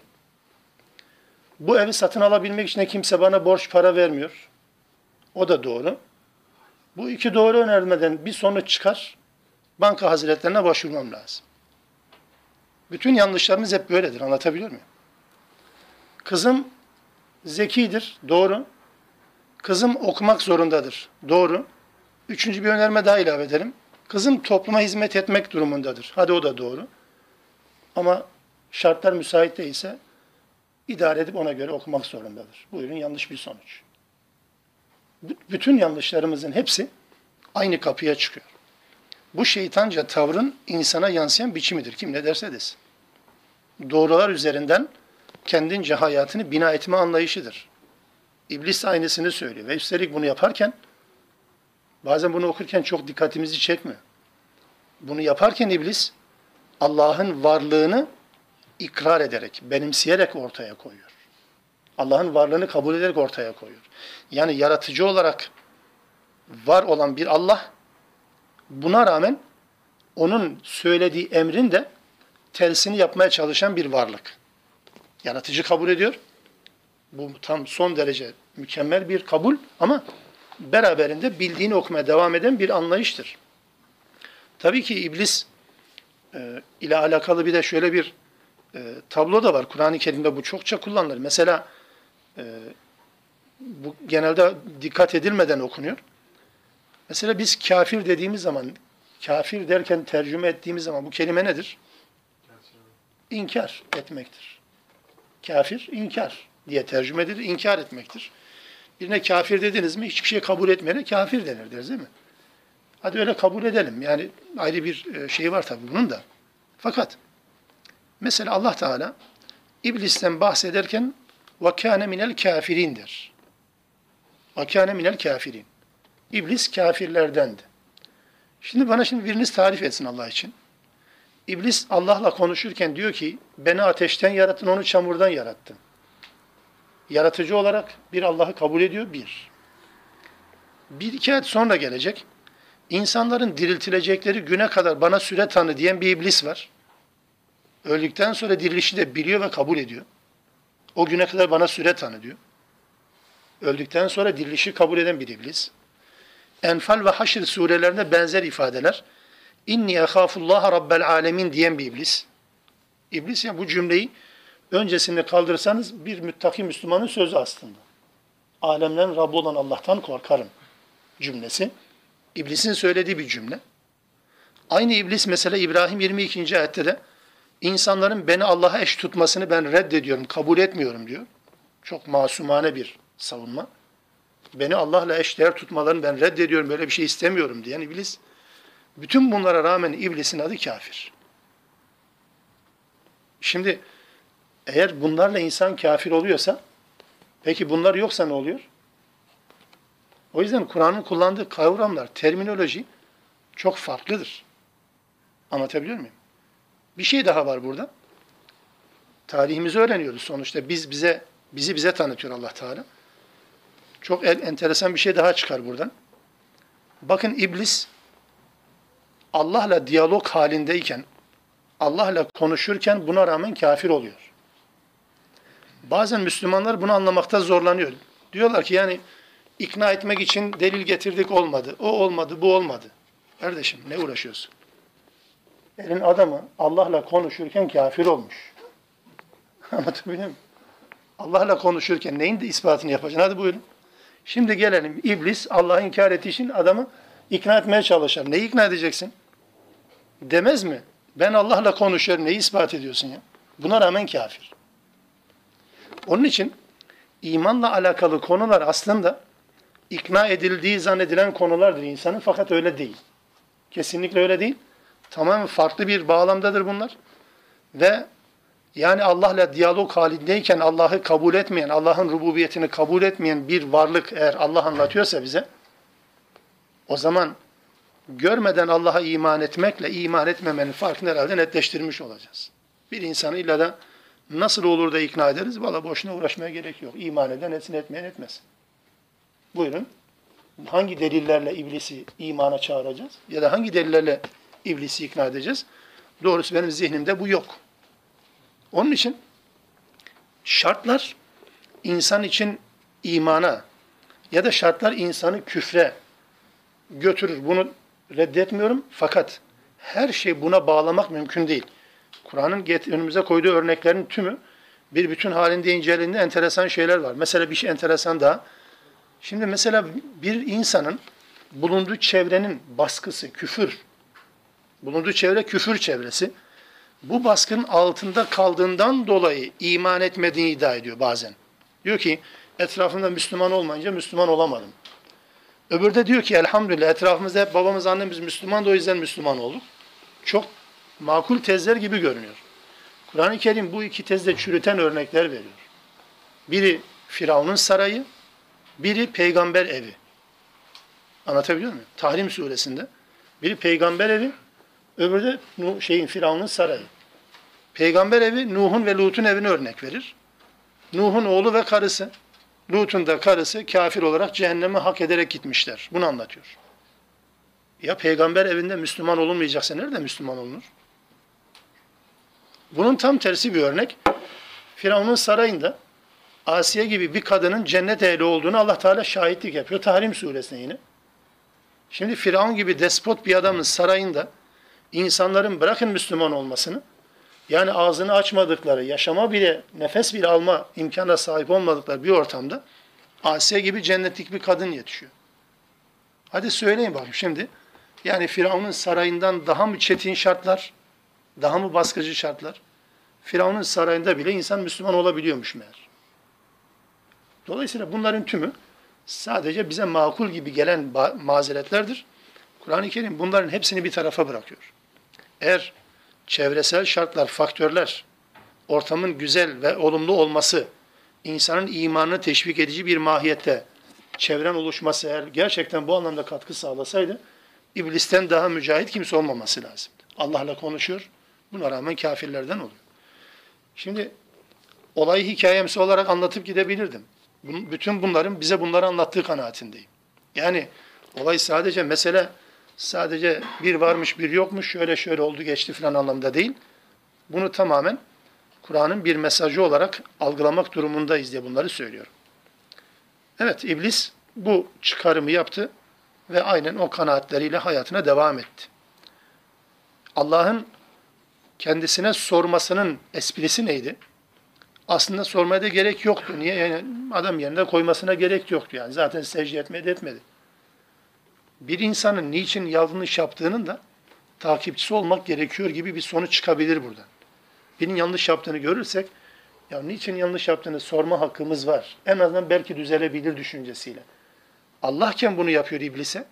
Bu evi satın alabilmek için kimse bana borç para vermiyor. O da doğru. Bu iki doğru önermeden bir sonuç çıkar. Banka hazretlerine başvurmam lazım. Bütün yanlışlarımız hep böyledir. Anlatabiliyor muyum? Kızım zekidir. Doğru. Kızım okumak zorundadır. Doğru. Üçüncü bir önerme daha ilave edelim. Kızım topluma hizmet etmek durumundadır. Hadi o da doğru. Ama şartlar müsait değilse idare edip ona göre okumak zorundadır. Buyurun, yanlış bir sonuç. Bütün yanlışlarımızın hepsi aynı kapıya çıkıyor. Bu şeytanca tavrın insana yansıyan biçimidir. Kim ne derse desin. Doğrular üzerinden kendince hayatını bina etme anlayışıdır. İblis aynısını söylüyor. Ve üstelik bunu yaparken, bazen bunu okurken çok dikkatimizi çekmiyor. Bunu yaparken iblis Allah'ın varlığını ikrar ederek, benimseyerek ortaya koyuyor. Allah'ın varlığını kabul ederek ortaya koyuyor. Yani yaratıcı olarak var olan bir Allah, buna rağmen onun söylediği emrin de tersini yapmaya çalışan bir varlık. Yaratıcı kabul ediyor. Bu tam son derece mükemmel bir kabul ama beraberinde bildiğini okumaya devam eden bir anlayıştır. Tabii ki iblis e, ile alakalı bir de şöyle bir e, tablo da var. Kur'an-ı Kerim'de bu çokça kullanılır. Mesela e, bu genelde dikkat edilmeden okunuyor. Mesela biz kafir dediğimiz zaman, kafir derken tercüme ettiğimiz zaman bu kelime nedir? İnkar etmektir. Kafir, inkar diye tercüme edilir, inkar etmektir. Birine kafir dediniz mi, hiçbir şey kabul etmeyene kafir denir deriz değil mi? Hadi öyle kabul edelim. Yani ayrı bir şey var tabii bunun da. Fakat mesela Allah Teala İblis'ten bahsederken وَكَانَ مِنَ الْكَافِرِينَ der. وَكَانَ مِنَ الْكَافِرِينَ. İblis kafirlerdendi. Şimdi bana şimdi biriniz tarif etsin Allah için. İblis Allah'la konuşurken diyor ki, beni ateşten yarattın, onu çamurdan yarattın. Yaratıcı olarak bir Allah'ı kabul ediyor, bir. Bir iki ayet sonra gelecek. İnsanların diriltilecekleri güne kadar bana süre tanı diyen bir iblis var. Öldükten sonra dirilişi de biliyor ve kabul ediyor. O güne kadar bana süre tanı diyor. Öldükten sonra dirilişi kabul eden bir iblis. Enfal ve Haşr surelerinde benzer ifadeler. İnni ehâfullâhe rabbel âlemin diyen bir iblis. İblis yani bu cümleyi öncesinde kaldırsanız bir müttaki Müslümanın sözü aslında. Alemlerin Rabbi olan Allah'tan korkarım cümlesi. İblisin söylediği bir cümle. Aynı iblis mesela İbrahim yirmi ikinci ayette de insanların beni Allah'a eş tutmasını ben reddediyorum, kabul etmiyorum diyor. Çok masumane bir savunma. beni Allah'la eşdeğer tutmalarını ben reddediyorum, böyle bir şey istemiyorum diyen iblis, bütün bunlara rağmen iblisin adı kafir. Şimdi eğer bunlarla insan kafir oluyorsa, peki bunlar yoksa ne oluyor? O yüzden Kur'an'ın kullandığı kavramlar, terminoloji çok farklıdır. Anlatabiliyor muyum? Bir şey daha var burada. Tarihimizi öğreniyoruz sonuçta. Biz bize bizi bize tanıtıyor Allah Teala. Çok enteresan bir şey daha çıkar buradan. Bakın iblis Allah'la diyalog halindeyken, Allah'la konuşurken buna rağmen kafir oluyor. Bazen Müslümanlar bunu anlamakta zorlanıyor. Diyorlar ki yani ikna etmek için delil getirdik olmadı. O olmadı, bu olmadı. Kardeşim ne uğraşıyorsun? Elin adamı Allah'la konuşurken kafir olmuş. Anlatabiliyor muyum? Allah'la konuşurken neyin de ispatını yapacaksın? Hadi buyurun. Şimdi gelelim. İblis Allah'ı inkar ettiği için adamı ikna etmeye çalışır. Neyi ikna edeceksin? Demez mi? Ben Allah'la konuşuyorum. Neyi ispat ediyorsun ya? Buna rağmen kafir. Onun için imanla alakalı konular aslında ikna edildiği zannedilen konulardır insanın. Fakat öyle değil. Kesinlikle öyle değil. Tamamen farklı bir bağlamdadır bunlar. Ve yani Allah'la diyalog halindeyken Allah'ı kabul etmeyen, Allah'ın rububiyetini kabul etmeyen bir varlık eğer Allah anlatıyorsa bize, o zaman görmeden Allah'a iman etmekle iman etmemenin farkını herhalde netleştirmiş olacağız. Bir insanı illa da nasıl olur da ikna ederiz? Valla boşuna uğraşmaya gerek yok. İman eden etsin, etmeyen etmez. Buyurun. Hangi delillerle iblisi imana çağıracağız? Ya da hangi delillerle iblisi ikna edeceğiz? Doğrusu benim zihnimde bu yok. Onun için şartlar insan için imana ya da şartlar insanı küfre götürür. Bunu reddetmiyorum fakat her şeyi buna bağlamak mümkün değil. Kur'an'ın önümüze koyduğu örneklerin tümü bir bütün halinde incelediğinde enteresan şeyler var. Mesela bir şey enteresan daha. Şimdi mesela bir insanın bulunduğu çevrenin baskısı, küfür, bulunduğu çevre küfür çevresi. Bu baskının altında kaldığından dolayı iman etmediğini iddia ediyor bazen. Diyor ki etrafımda Müslüman olmayınca Müslüman olamadım. Öbürü de diyor ki elhamdülillah etrafımızda hep babamız annemiz Müslüman da o yüzden Müslüman olduk. Çok makul tezler gibi görünüyor. Kur'an-ı Kerim bu iki tezde çürüten örnekler veriyor. Biri Firavun'un sarayı, biri peygamber evi. Anlatabiliyor muyum? Tahrim suresinde. Biri peygamber evi, öbürü de Nuh, şeyin, Firavun'un sarayı. Peygamber evi Nuh'un ve Lut'un evine örnek verir. Nuh'un oğlu ve karısı, Lut'un da karısı kafir olarak cehenneme hak ederek gitmişler. Bunu anlatıyor. Ya peygamber evinde Müslüman olunmayacaksa nerede Müslüman olunur? Bunun tam tersi bir örnek. Firavun'un sarayında Asiye gibi bir kadının cennet ehli olduğunu Allah Teala şahitlik yapıyor. Tahrim suresine yine. Şimdi Firavun gibi despot bir adamın sarayında İnsanların bırakın Müslüman olmasını, yani ağzını açmadıkları, yaşama bile, nefes bile alma imkanına sahip olmadıkları bir ortamda Asiye gibi cennetlik bir kadın yetişiyor. Hadi söyleyin bakayım şimdi. Yani Firavun'un sarayından daha mı çetin şartlar, daha mı baskıcı şartlar? Firavun'un sarayında bile insan Müslüman olabiliyormuş meğer. Dolayısıyla bunların tümü sadece bize makul gibi gelen mazeretlerdir. Kur'an-ı Kerim bunların hepsini bir tarafa bırakıyor. Eğer çevresel şartlar, faktörler, ortamın güzel ve olumlu olması, insanın imanını teşvik edici bir mahiyette çevren oluşması eğer gerçekten bu anlamda katkı sağlasaydı, iblisten daha mücahit kimse olmaması lazımdı. Allah'la konuşuyor, buna rağmen kafirlerden oluyor. Şimdi olayı hikayemsi olarak anlatıp gidebilirdim. Bütün bunların bize bunları anlattığı kanaatindeyim. Yani olay sadece mesele, sadece bir varmış bir yokmuş, şöyle şöyle oldu geçti falan anlamda değil. Bunu tamamen Kur'an'ın bir mesajı olarak algılamak durumundayız diye bunları söylüyorum. Evet, iblis bu çıkarımı yaptı ve aynen o kanaatleriyle hayatına devam etti. Allah'ın kendisine sormasının esprisi neydi? Aslında sormaya da gerek yoktu. Niye? Yani adam yerine koymasına gerek yoktu. Yani zaten secde etmedi etmedi. Bir insanın niçin yanlış yaptığının da takipçisi olmak gerekiyor gibi bir sonuç çıkabilir buradan. Birinin yanlış yaptığını görürsek, ya niçin yanlış yaptığını sorma hakkımız var. En azından belki düzelebilir düşüncesiyle. Allahken bunu yapıyor iblise.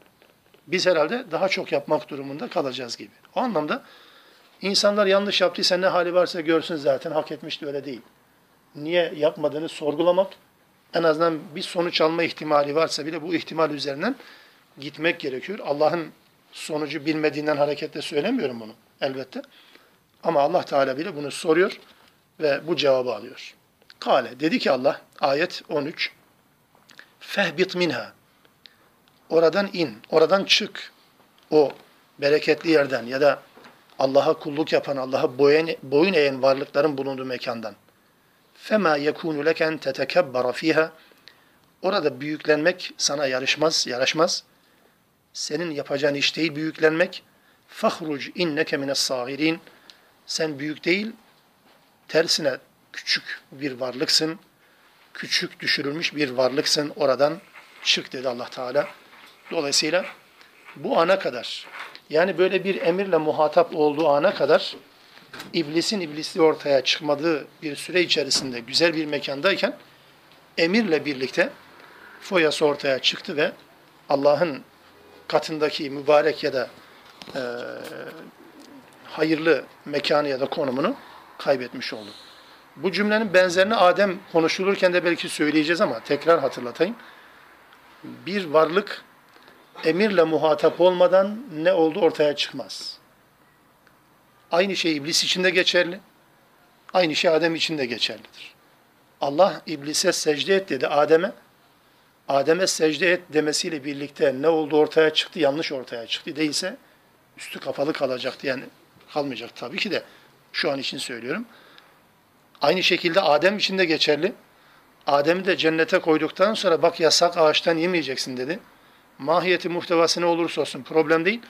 Biz herhalde daha çok yapmak durumunda kalacağız gibi. O anlamda insanlar yanlış yaptıysa ne hali varsa görsün zaten, hak etmişti, öyle değil. Niye yapmadığını sorgulamak, en azından bir sonuç alma ihtimali varsa bile bu ihtimal üzerinden gitmek gerekiyor. Allah'ın sonucu bilmediğinden hareketle söylemiyorum bunu elbette. Ama Allah Teala bile bunu soruyor ve bu cevabı alıyor. Kale, dedi ki Allah, ayet on üç, fehbit minha, oradan in, oradan çık, o bereketli yerden ya da Allah'a kulluk yapan, Allah'a boyun, boyun eğen varlıkların bulunduğu mekandan. Fema yekunu leken tetekebbara fiha, orada büyüklenmek sana yarışmaz, yaraşmaz. Senin yapacağın iş değil büyüklenmek. Fahruc inneke mine's-sagirin, sen büyük değil, tersine küçük bir varlıksın, küçük düşürülmüş bir varlıksın, oradan çık dedi Allah Teala. Dolayısıyla bu ana kadar, yani böyle bir emirle muhatap olduğu ana kadar, iblisin iblisli ortaya çıkmadığı bir süre içerisinde güzel bir mekandayken, emirle birlikte foyası ortaya çıktı ve Allah'ın katındaki mübarek ya da e, hayırlı mekanı ya da konumunu kaybetmiş oldu. Bu cümlenin benzerini Adem konuşulurken de belki söyleyeceğiz ama tekrar hatırlatayım. Bir varlık emirle muhatap olmadan ne oldu ortaya çıkmaz. Aynı şey iblis için de geçerli. Aynı şey Adem için de geçerlidir. Allah iblise secde et dedi Adem'e. Adem'e secde et demesiyle birlikte ne oldu ortaya çıktı? Yanlış ortaya çıktı. Değilse üstü kafalı kalacaktı. Yani kalmayacak tabii ki de, şu an için söylüyorum. Aynı şekilde Adem için de geçerli. Adem'i de cennete koyduktan sonra bak yasak ağaçtan yemeyeceksin dedi. Mahiyeti, muhtevası ne olursa olsun problem değil.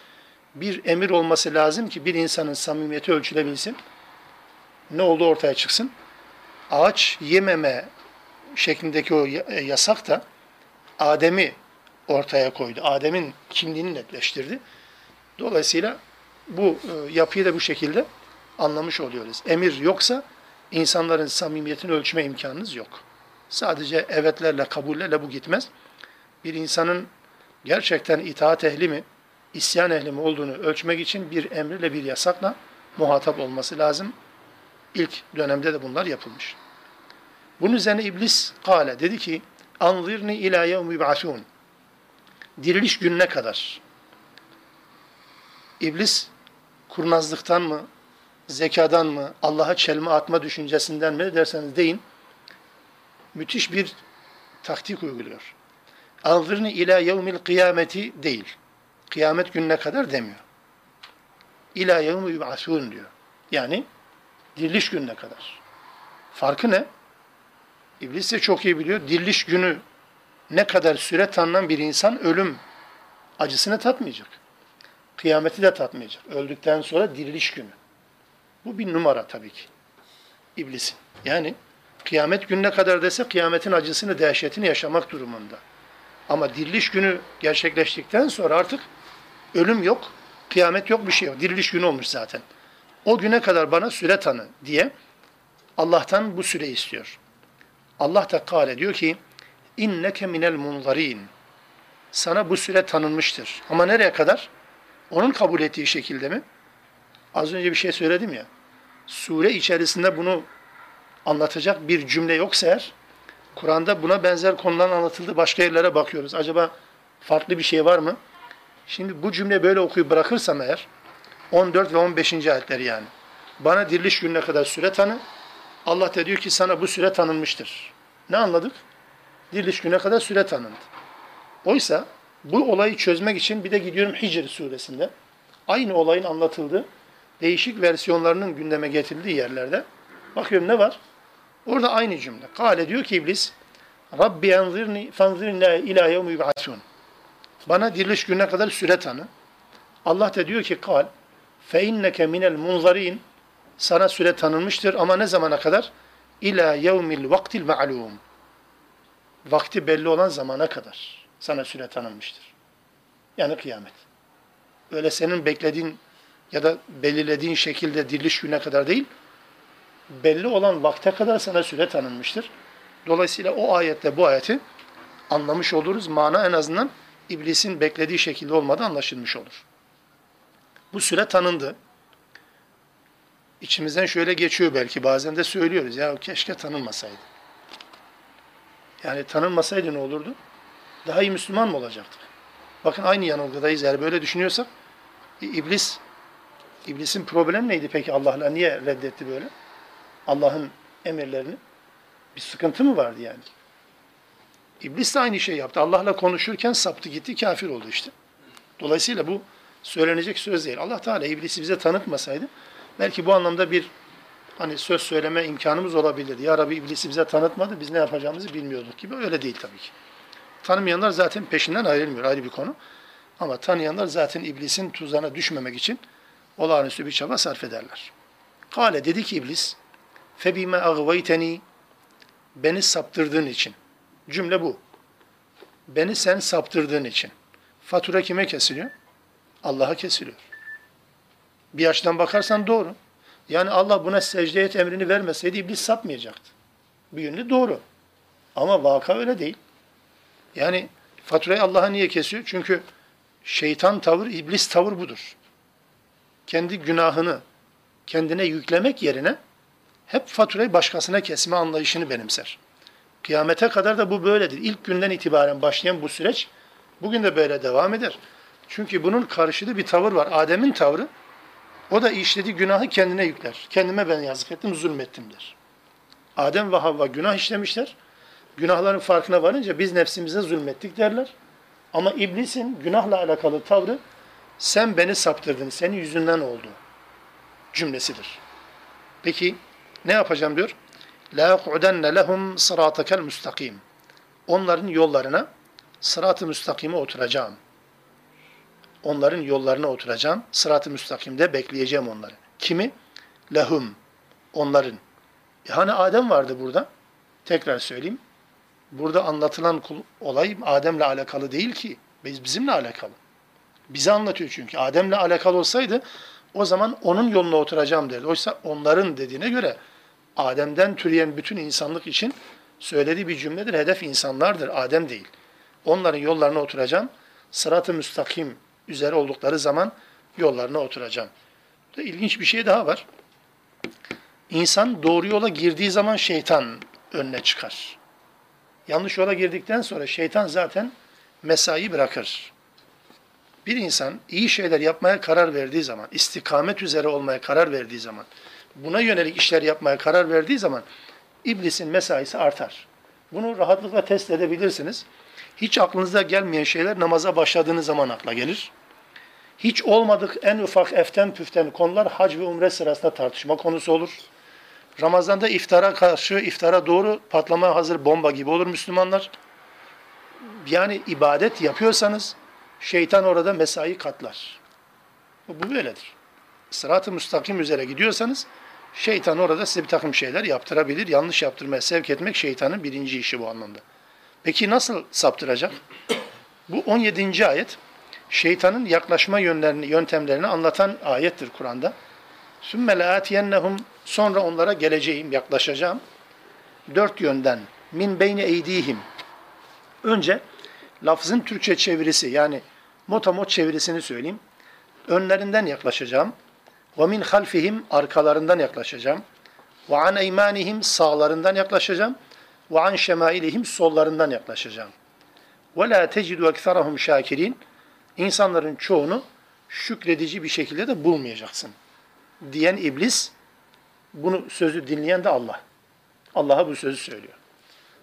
Bir emir olması lazım ki bir insanın samimiyeti ölçülebilsin. Ne oldu ortaya çıksın. Ağaç yememe şeklindeki o yasak da Adem'i ortaya koydu. Adem'in kimliğini netleştirdi. Dolayısıyla bu yapıyı da bu şekilde anlamış oluyoruz. Emir yoksa insanların samimiyetini ölçme imkanınız yok. Sadece evetlerle, kabullerle bu gitmez. Bir insanın gerçekten itaat ehli mi, isyan ehli mi olduğunu ölçmek için bir emriyle, bir yasakla muhatap olması lazım. İlk dönemde de bunlar yapılmış. Bunun üzerine iblis kâle, dedi ki, anzirni ilâ yevmi ba'thûn, diriliş gününe kadar. İblis kurnazlıktan mı, zekadan mı, Allah'a çelme atma düşüncesinden mi derseniz deyin, müthiş bir taktik uyguluyor. Anzirni ilâ yevmil kıyameti değil. Kıyamet gününe kadar demiyor. İlâ yevmi yub'asûn diyor. Yani diriliş gününe kadar. Farkı ne? İblis de çok iyi biliyor. Diriliş günü ne kadar süre tanınan bir insan ölüm acısını tatmayacak. Kıyameti de tatmayacak. Öldükten sonra diriliş günü. Bu bir numara tabii ki. İblisin. Yani kıyamet gününe kadar dese kıyametin acısını, dehşetini yaşamak durumunda. Ama diriliş günü gerçekleştikten sonra artık ölüm yok, kıyamet yok, bir şey yok. Diriliş günü olmuş zaten. O güne kadar bana süre tanı diye Allah'tan bu süre istiyor. Allah da kâle diyor ki, inneke minel munzarin. Sana bu süre tanınmıştır. Ama nereye kadar? Onun kabul ettiği şekilde mi? Az önce bir şey söyledim ya. Sure içerisinde bunu anlatacak bir cümle yoksa eğer, Kur'an'da buna benzer konular anlatıldı. Başka yerlere bakıyoruz. Acaba farklı bir şey var mı? Şimdi bu cümle böyle okuyup bırakırsam eğer, on dört ve on beşinci ayetleri yani. Bana diriliş gününe kadar süre tanı. Allah da diyor ki sana bu süre tanınmıştır. Ne anladık? Diriliş gününe kadar süre tanındı. Oysa bu olayı çözmek için bir de gidiyorum Hicr suresinde. Aynı olayın anlatıldığı, değişik versiyonlarının gündeme getirildiği yerlerde. Bakıyorum ne var? Orada aynı cümle. Kale diyor ki iblis, Rabbi enzirni fenzirni ilâ yevmi yub'atûn. Bana diriliş gününe kadar süre tanı. Allah da diyor ki kal, fe inneke minel munzarin. Sana süre tanınmıştır ama ne zamana kadar? İlâ yevmil vaktil ma'lûm. Vakti belli olan zamana kadar sana süre tanınmıştır. Yani kıyamet. Öyle senin beklediğin ya da belirlediğin şekilde diriliş gününe kadar değil, belli olan vakte kadar sana süre tanınmıştır. Dolayısıyla o ayetle bu ayeti anlamış oluruz. Mana en azından iblisin beklediği şekilde olmadan anlaşılmış olur. Bu süre tanındı. İçimizden şöyle geçiyor belki. Bazen de söylüyoruz. Ya keşke tanınmasaydı. Yani tanınmasaydı ne olurdu? Daha iyi Müslüman mı olacaktık? Bakın aynı yanılgıdayız. Eğer böyle düşünüyorsak iblis, iblisin problemi neydi peki Allah'la? Niye reddetti böyle? Allah'ın emirlerini. Bir sıkıntı mı vardı yani? İblis de aynı şey yaptı. Allah'la konuşurken saptı gitti, kafir oldu işte. Dolayısıyla bu söylenecek söz değil. Allah Teala iblisi bize tanıtmasaydı belki bu anlamda bir hani söz söyleme imkanımız olabilirdi. Ya Rabbi iblisi bize tanıtmadı, biz ne yapacağımızı bilmiyorduk gibi. Öyle değil tabii ki. Tanımayanlar zaten peşinden ayrılmıyor, ayrı bir konu. Ama tanıyanlar zaten iblisin tuzağına düşmemek için olağanüstü bir çaba sarf ederler. Kale dedi ki iblis, febime agvayteni, beni saptırdığın için. Cümle bu. Beni sen saptırdığın için. Fatura kime kesiliyor? Allah'a kesiliyor. Bir açıdan bakarsan doğru. Yani Allah buna secde et emrini vermeseydi iblis sapmayacaktı. Bir yönde doğru. Ama vaka öyle değil. Yani faturayı Allah'a niye kesiyor? Çünkü şeytan tavır, iblis tavır budur. Kendi günahını kendine yüklemek yerine hep faturayı başkasına kesme anlayışını benimser. Kıyamete kadar da bu böyledir. İlk günden itibaren başlayan bu süreç bugün de böyle devam eder. Çünkü bunun karşılığı bir tavır var. Adem'in tavrı, o da işlediği günahı kendine yükler. Kendime ben yazık ettim, zulmettim der. Adem ve Havva günah işlemişler. Günahların farkına varınca biz nefsimize zulmettik derler. Ama iblisin günahla alakalı tavrı, sen beni saptırdın, senin yüzünden oldu cümlesidir. Peki ne yapacağım diyor? لَا قُعْدَنَّ لَهُمْ صِرَاطَكَ الْمُسْتَقِيمِ Onların yollarına, sırat-ı müstakime oturacağım. Onların yollarına oturacağım. Sırat-ı müstakimde bekleyeceğim onları. Kimi? لَهُمْ Onların. E hani Adem vardı burada? Tekrar söyleyeyim. Burada anlatılan olay Adem'le alakalı değil ki. Bizimle alakalı. Bize anlatıyor çünkü. Adem'le alakalı olsaydı o zaman onun yoluna oturacağım derdi. Oysa onların dediğine göre Adem'den türeyen bütün insanlık için söylediği bir cümledir. Hedef insanlardır, Adem değil. Onların yollarına oturacağım. Sırat-ı müstakim üzere oldukları zaman yollarına oturacağım. Burada ilginç bir şey daha var. İnsan doğru yola girdiği zaman şeytan önüne çıkar. Yanlış yola girdikten sonra şeytan zaten mesai bırakır. Bir insan iyi şeyler yapmaya karar verdiği zaman, istikamet üzere olmaya karar verdiği zaman, buna yönelik işler yapmaya karar verdiği zaman iblisin mesaisi artar. Bunu rahatlıkla test edebilirsiniz. Hiç aklınıza gelmeyen şeyler namaza başladığınız zaman akla gelir. Hiç olmadık en ufak eften püften konular hac ve umre sırasında tartışma konusu olur. Ramazan'da iftara karşı, iftara doğru patlamaya hazır bomba gibi olur Müslümanlar. Yani ibadet yapıyorsanız şeytan orada mesai katlar. Bu böyledir. Sırat-ı müstakim üzere gidiyorsanız şeytan orada size bir takım şeyler yaptırabilir. Yanlış yaptırmaya sevk etmek şeytanın birinci işi bu anlamda. Peki nasıl saptıracak? Bu on yedinci ayet şeytanın yaklaşma yönlerini, yöntemlerini anlatan ayettir Kur'an'da. Sümme le'atiyennehum sonra onlara geleceğim, yaklaşacağım. Dört yönden min beyni eydihim. Önce lafzın Türkçe çevirisi yani motamot çevirisini söyleyeyim. Önlerinden yaklaşacağım. Ve min halfihim arkalarından yaklaşacağım. Ve an eymanihim sağlarından yaklaşacağım. Ve an şemailihim sollarından yaklaşacağım. Ve la tecidu ekserahum şakirin. İnsanların çoğunu şükredici bir şekilde de bulmayacaksın. Diyen iblis, bunu sözü dinleyen de Allah. Allah'a bu sözü söylüyor.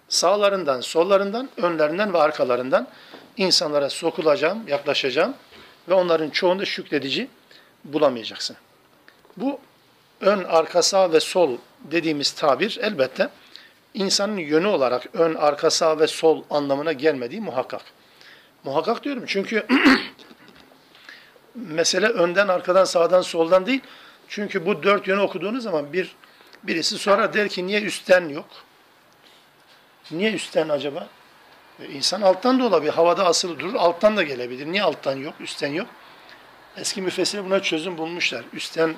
Sağlarından, sollarından, önlerinden ve arkalarından insanlara sokulacağım, yaklaşacağım ve onların çoğunda şükredici bulamayacaksın. Bu ön, arka, sağ ve sol dediğimiz tabir elbette insanın yönü olarak ön, arka, sağ ve sol anlamına gelmediği muhakkak. Muhakkak diyorum çünkü mesele önden, arkadan, sağdan, soldan değil. Çünkü bu dört yönü okuduğunuz zaman bir birisi sorar der ki niye üstten yok? Niye üstten acaba? E, insan alttan da olabilir. Havada asılı durur. Alttan da gelebilir. Niye alttan yok? Üstten yok. Eski müfessirler buna çözüm bulmuşlar. Üstten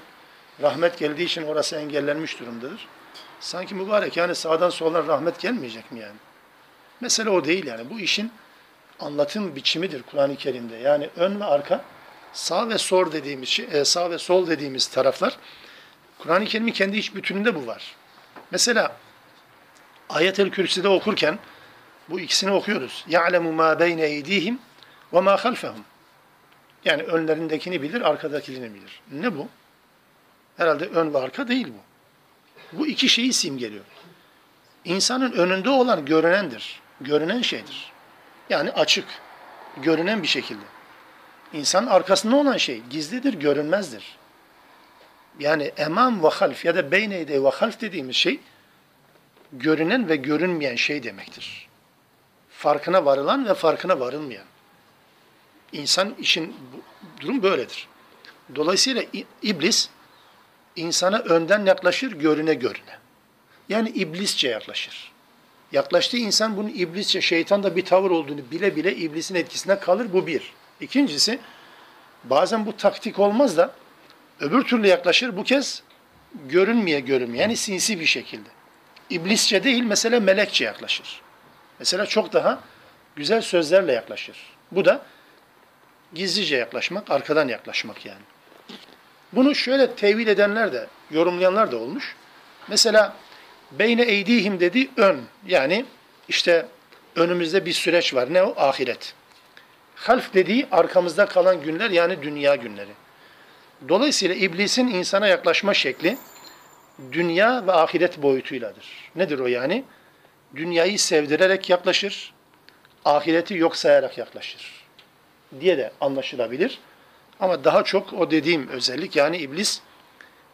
rahmet geldiği için orası engellenmiş durumdadır. Sanki mübarek yani sağdan soldan rahmet gelmeyecek mi yani? Mesele o değil yani. Bu işin anlatım biçimidir Kur'an-ı Kerim'de. Yani ön ve arka, sağ ve sol dediğimiz şey, sağ ve sol dediğimiz taraflar Kur'an-ı Kerim'in kendi iç bütününde bu var. Mesela Ayet-el Kürsi'de okurken bu ikisini okuyoruz. Ya'lemu ma beyne eydihim ve ma halfehum. Yani önlerindekini bilir, arkadakini bilir. Ne bu? Herhalde ön ve arka değil bu. Bu iki şeyi simgeliyor. İnsanın önünde olan görünendir. Görünen şeydir. Yani açık, görünen bir şekilde. İnsanın arkasında olan şey gizlidir, görünmezdir. Yani emam ve half ya da beyneyde ve half dediğimiz şey görünen ve görünmeyen şey demektir. Farkına varılan ve farkına varılmayan. İnsan için durum böyledir. Dolayısıyla iblis insana önden yaklaşır, görüne görüne. Yani iblisçe yaklaşır. Yaklaştığı insan bunun iblisçe, şeytanda bir tavır olduğunu bile bile iblisin etkisine kalır. Bu bir. İkincisi, bazen bu taktik olmaz da öbür türlü yaklaşır. Bu kez görünmeye görünmeye, yani sinsi bir şekilde. İblisçe değil, mesela melekçe yaklaşır. Mesela çok daha güzel sözlerle yaklaşır. Bu da gizlice yaklaşmak, arkadan yaklaşmak yani. Bunu şöyle tevil edenler de, yorumlayanlar da olmuş. Mesela beyne eydihim dedi ön. Yani işte önümüzde bir süreç var. Ne o? Ahiret. Half dediği arkamızda kalan günler, yani dünya günleri. Dolayısıyla iblisin insana yaklaşma şekli dünya ve ahiret boyutuyladır. Nedir o yani? Dünyayı sevdirerek yaklaşır, ahireti yok sayarak yaklaşır diye de anlaşılabilir. Ama daha çok o dediğim özellik, yani iblis,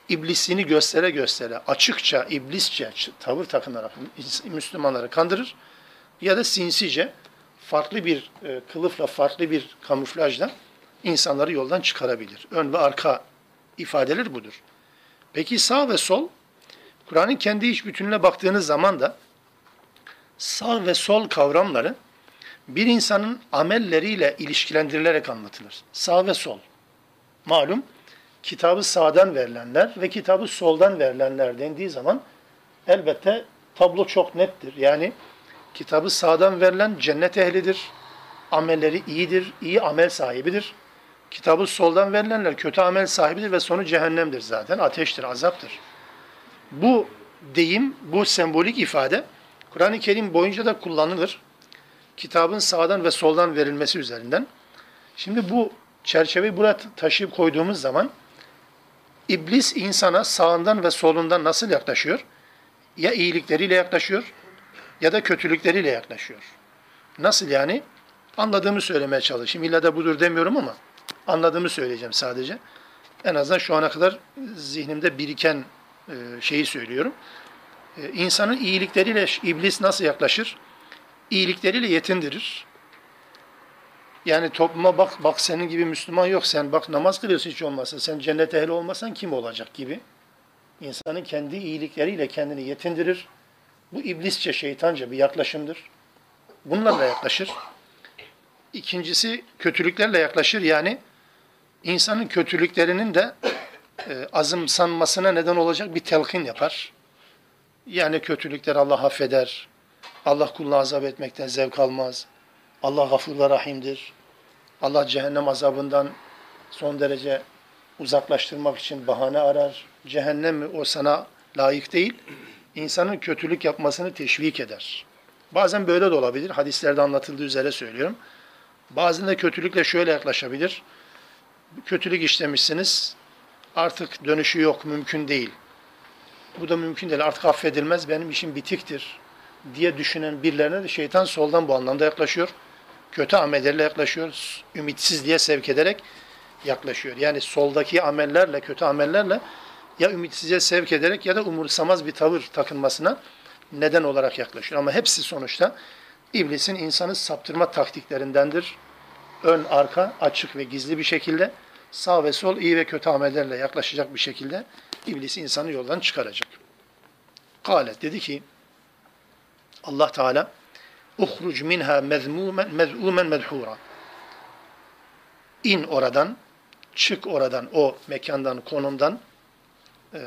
iblisini göstere göstere, açıkça, iblisçe tavır takınarak Müslümanları kandırır ya da sinsice, farklı bir kılıfla, farklı bir kamuflajla insanları yoldan çıkarabilir. Ön ve arka ifadeler budur. Peki sağ ve sol, Kur'an'ın kendi iç bütününe baktığınız zaman da sağ ve sol kavramları bir insanın amelleriyle ilişkilendirilerek anlatılır. Sağ ve sol. Malum, kitabı sağdan verilenler ve kitabı soldan verilenler dendiği zaman elbette tablo çok nettir. Yani kitabı sağdan verilen cennet ehlidir, amelleri iyidir, iyi amel sahibidir. Kitabı soldan verilenler kötü amel sahibidir ve sonu cehennemdir zaten, ateştir, azaptır. Bu deyim, bu sembolik ifade Kur'an-ı Kerim boyunca da kullanılır. Kitabın sağdan ve soldan verilmesi üzerinden. Şimdi bu çerçeveyi buraya taşıyıp koyduğumuz zaman iblis insana sağından ve solundan nasıl yaklaşıyor? Ya iyilikleriyle yaklaşıyor ya da kötülükleriyle yaklaşıyor. Nasıl yani? Anladığımı söylemeye çalışayım. İlla da budur demiyorum ama anladığımı söyleyeceğim sadece. En azından şu ana kadar zihnimde biriken şeyi söylüyorum. İnsanın iyilikleriyle iblis nasıl yaklaşır? İyilikleriyle yetindirir. Yani topluma bak, bak senin gibi Müslüman yok, sen bak namaz kılıyorsun hiç olmazsa, sen cennet ehli olmasan kim olacak gibi. İnsanın kendi iyilikleriyle kendini yetindirir. Bu iblisçe, şeytanca bir yaklaşımdır. Bunlarla yaklaşır. İkincisi kötülüklerle yaklaşır. Yani insanın kötülüklerinin de e, azımsanmasına neden olacak bir telkin yapar. Yani kötülükler Allah affeder. Allah kuluna azap etmekten zevk almaz. Allah gafur ve rahimdir. Allah cehennem azabından son derece uzaklaştırmak için bahane arar. Cehennem mi o sana layık değil. İnsanın kötülük yapmasını teşvik eder. Bazen böyle de olabilir. Hadislerde anlatıldığı üzere söylüyorum. Bazen de kötülükle şöyle yaklaşabilir. Kötülük işlemişsiniz. Artık dönüşü yok, mümkün değil. Bu da mümkün değil. Artık affedilmez. Benim işim bitiktir diye düşünen birilerine de şeytan soldan bu anlamda yaklaşıyor. Kötü amellerle yaklaşıyor. Ümitsizliğe sevk ederek yaklaşıyor. Yani soldaki amellerle, kötü amellerle ya ümitsizliğe sevk ederek ya da umursamaz bir tavır takınmasına neden olarak yaklaşıyor. Ama hepsi sonuçta iblisin insanı saptırma taktiklerindendir. Ön, arka, açık ve gizli bir şekilde, sağ ve sol, iyi ve kötü amellerle yaklaşacak bir şekilde iblis insanı yoldan çıkaracak. Kâlet dedi ki Allah Teala "Uhruc minha mez'umen medhura." İn oradan, çık oradan, o mekandan, konumdan e,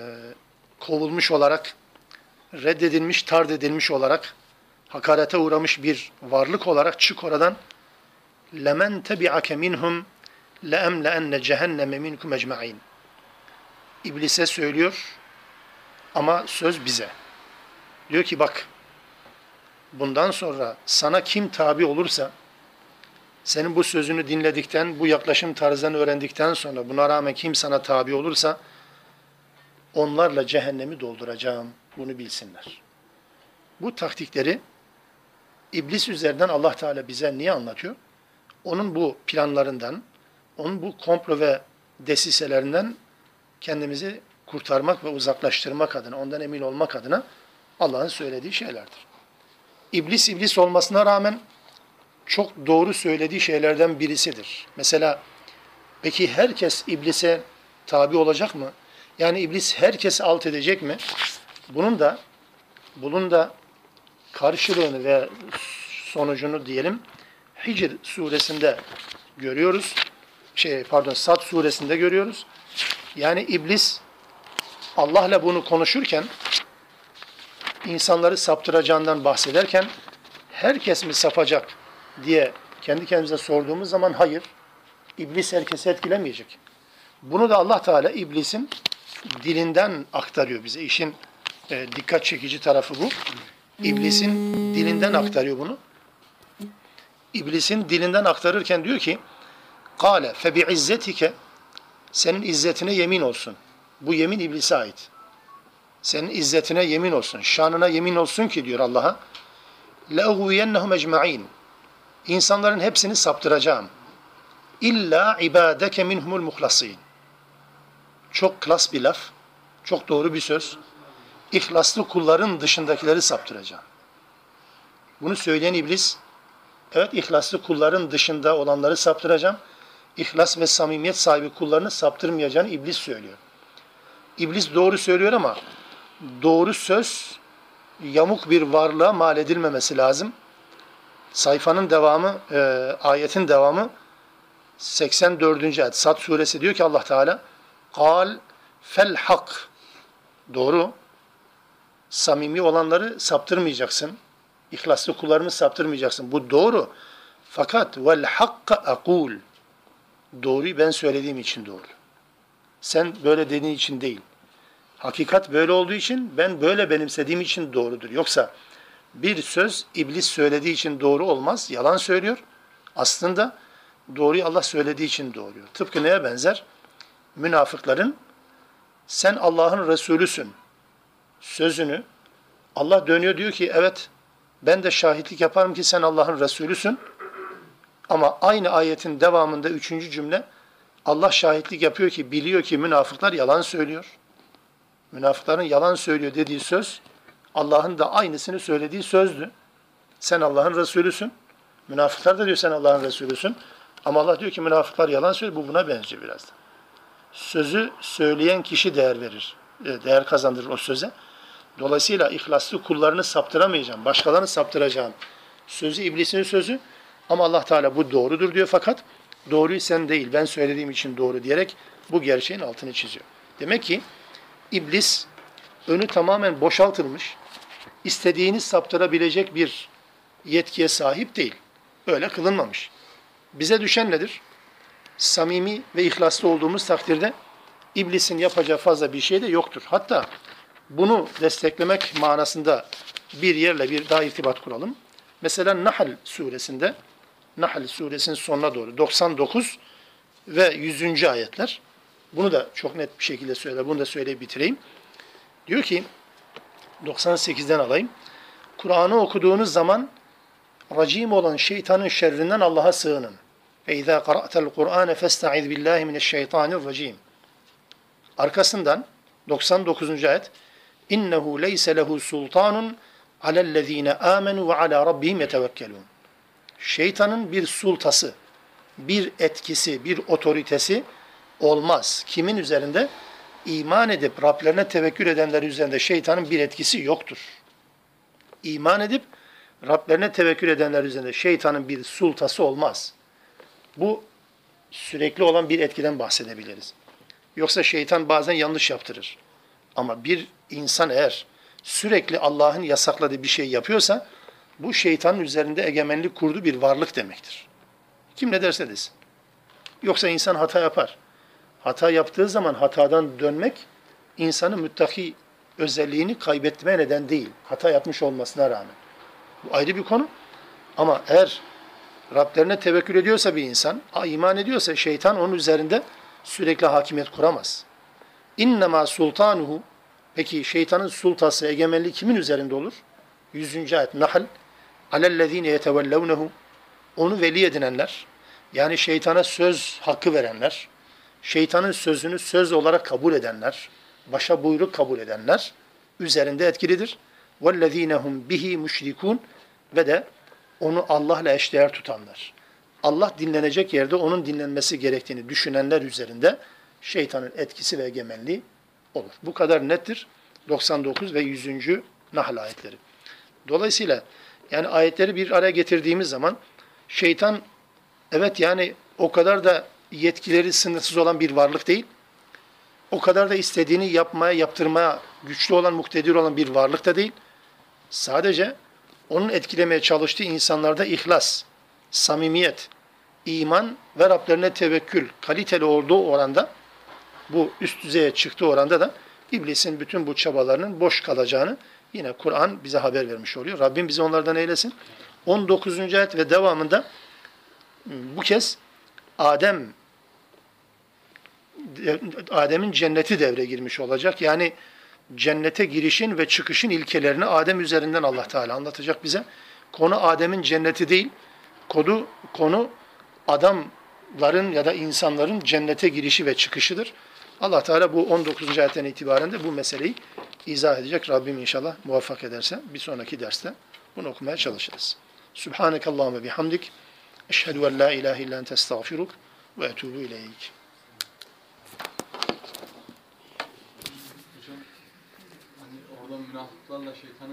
kovulmuş olarak, reddedilmiş, tard edilmiş olarak, hakarete uğramış bir varlık olarak çık oradan. لَمَنْ تَبِعَكَ مِنْهُمْ لَاَمْلَاَنَّ جَهَنَّمَ مِنْكُمْ اَجْمَعِينَ. İblise söylüyor ama söz bize. Diyor ki bak, bundan sonra sana kim tabi olursa, senin bu sözünü dinledikten, bu yaklaşım tarzını öğrendikten sonra buna rağmen kim sana tabi olursa, onlarla cehennemi dolduracağım. Bunu bilsinler. Bu taktikleri iblis üzerinden Allah Teala bize niye anlatıyor? Onun bu planlarından, onun bu komplo ve desiselerinden kendimizi kurtarmak ve uzaklaştırmak adına, ondan emin olmak adına Allah'ın söylediği şeylerdir. İblis, iblis olmasına rağmen çok doğru söylediği şeylerden birisidir. Mesela peki herkes iblise tabi olacak mı? Yani iblis herkesi alt edecek mi? Bunun da bunun da karşılığını ve sonucunu diyelim Hicr suresinde görüyoruz. Şey pardon Sad suresinde görüyoruz. Yani iblis Allah'la bunu konuşurken, insanları saptıracağından bahsederken herkes mi sapacak diye kendi kendimize sorduğumuz zaman hayır, iblis herkesi etkilemeyecek. Bunu da Allah Teala iblisin dilinden aktarıyor bize. İşin e, dikkat çekici tarafı bu. İblisin dilinden aktarıyor bunu. İblisin dilinden aktarırken diyor ki قَالَ فَبِعِزَّتِكَ. Senin izzetine yemin olsun. Bu yemin iblise ait. Senin izzetine yemin olsun, şanına yemin olsun ki diyor Allah'a لَاُغُوِيَنَّهُمْ اَجْمَعِينَ. İnsanların hepsini saptıracağım. İlla ibadeke minhumul muhlasin. Çok klas bir laf, çok doğru bir söz. İhlaslı kulların dışındakileri saptıracağım. Bunu söyleyen iblis, evet ihlaslı kulların dışında olanları saptıracağım. İhlas ve samimiyet sahibi kullarını saptırmayacağını iblis söylüyor. İblis doğru söylüyor ama doğru söz yamuk bir varlığa mal edilmemesi lazım. Sayfanın devamı, e, ayetin devamı seksen dördüncü ayet. Sad suresi diyor ki Allah Teala قَالْ فَالْحَقْ. Doğru. Samimi olanları saptırmayacaksın. İhlaslı kullarını saptırmayacaksın. Bu doğru. Fakat وَالْحَقَّ أَقُولُ. Doğruyu ben söylediğim için doğru. Sen böyle dediğin için değil. Hakikat böyle olduğu için, ben böyle benimsediğim için doğrudur. Yoksa bir söz iblis söylediği için doğru olmaz. Yalan söylüyor. Aslında doğruyu Allah söylediği için doğru. Tıpkı neye benzer? Münafıkların sen Allah'ın Resulüsün sözünü Allah dönüyor diyor ki evet ben de şahitlik yaparım ki sen Allah'ın Resulüsün, ama aynı ayetin devamında üçüncü cümle Allah şahitlik yapıyor ki biliyor ki münafıklar yalan söylüyor. Münafıkların yalan söylüyor dediği söz Allah'ın da aynısını söylediği sözdü. Sen Allah'ın Resulüsün. Münafıklar da diyor sen Allah'ın Resulüsün. Ama Allah diyor ki münafıklar yalan söylüyor. Bu buna benziyor biraz da. Sözü söyleyen kişi değer verir. Değer kazandırır o söze. Dolayısıyla ihlaslı kullarını saptıramayacağım. Başkalarını saptıracağım. Sözü iblisin sözü. Ama Allah Teala bu doğrudur diyor. Fakat doğruyu sen değil ben söylediğim için doğru diyerek bu gerçeğin altını çiziyor. Demek ki iblis önü tamamen boşaltılmış. İstediğini saptırabilecek bir yetkiye sahip değil. Öyle kılınmamış. Bize düşen nedir? Samimi ve ihlaslı olduğumuz takdirde iblisin yapacağı fazla bir şey de yoktur. Hatta bunu desteklemek manasında bir yerle bir daha irtibat kuralım. Mesela Nahl suresinde, Nahl suresinin sonuna doğru doksan dokuz ve yüzüncü ayetler. Bunu da çok net bir şekilde söyler. Bunu da söyleyip bitireyim. Diyor ki doksan sekizden alayım. Kur'an'ı okuduğunuz zaman racim olan şeytanın şerrinden Allah'a sığının. فَاِذَا قَرَأْتَ الْقُرْآنَ فَاسْتَعِذْ بِاللّٰهِ مِنَ الشَّيْطَانِ الرَّجِيمِ. Arkasından doksan dokuzuncu ayet اِنَّهُ لَيْسَ لَهُ سُلْطَانٌ عَلَى الَّذ۪ينَ آمَنُوا وَعَلَى رَبِّهِمْ يَتَوَكَّلُونَ. Şeytanın bir sultası, bir etkisi, bir otoritesi olmaz. Kimin üzerinde? İman edip Rablerine tevekkül edenler üzerinde şeytanın bir etkisi yoktur. İman edip Rablerine tevekkül edenler üzerinde şeytanın bir sultası olmaz. Bu sürekli olan bir etkiden bahsedebiliriz. Yoksa şeytan bazen yanlış yaptırır. Ama bir insan eğer sürekli Allah'ın yasakladığı bir şey yapıyorsa bu şeytanın üzerinde egemenlik kurduğu bir varlık demektir. Kim ne derse desin. Yoksa insan hata yapar. Hata yaptığı zaman hatadan dönmek insanın müttaki özelliğini kaybetme neden değil. Hata yapmış olmasına rağmen. Bu ayrı bir konu. Ama eğer Rablerine tevekkül ediyorsa bir insan, iman ediyorsa şeytan onun üzerinde sürekli hakimiyet kuramaz. İnnemâ sultanuhu. Peki şeytanın sultası, egemenliği kimin üzerinde olur? yüzüncü ayet Nahl. Alellezîne yetevellevnehu. Onu veli edinenler, yani şeytana söz hakkı verenler, şeytanın sözünü söz olarak kabul edenler, başa buyruk kabul edenler üzerinde etkilidir. وَالَّذ۪ينَ هُمْ بِهِ مُشْرِكُونَ. Ve de onu Allah'la eşdeğer tutanlar. Allah dinlenecek yerde onun dinlenmesi gerektiğini düşünenler üzerinde şeytanın etkisi ve egemenliği olur. Bu kadar nettir doksan dokuz ve yüzüncü Nahl ayetleri. Dolayısıyla yani ayetleri bir araya getirdiğimiz zaman şeytan evet yani o kadar da yetkileri sınırsız olan bir varlık değil. O kadar da istediğini yapmaya, yaptırmaya güçlü olan, muktedir olan bir varlık da değil. Sadece onun etkilemeye çalıştığı insanlarda ihlas, samimiyet, iman ve Rablerine tevekkül kaliteli olduğu oranda, bu üst düzeye çıktığı oranda da iblisin bütün bu çabalarının boş kalacağını yine Kur'an bize haber vermiş oluyor. Rabbim bizi onlardan eylesin. on dokuzuncu ayet ve devamında bu kez Adem Adem'in cenneti devreye girmiş olacak. Yani cennete girişin ve çıkışın ilkelerini Adem üzerinden Allah Teala anlatacak bize. Konu Adem'in cenneti değil, konu, konu adamların ya da insanların cennete girişi ve çıkışıdır. Allah Teala bu on dokuzuncu ayetten itibaren de bu meseleyi izah edecek. Rabbim inşallah muvaffak ederse bir sonraki derste bunu okumaya çalışırız. Subhanekallahü ve bihamdik. Eşhedü en la ilahe illa ente estağfiruk ve etûbü ileyk. Münafıklarla şeytanın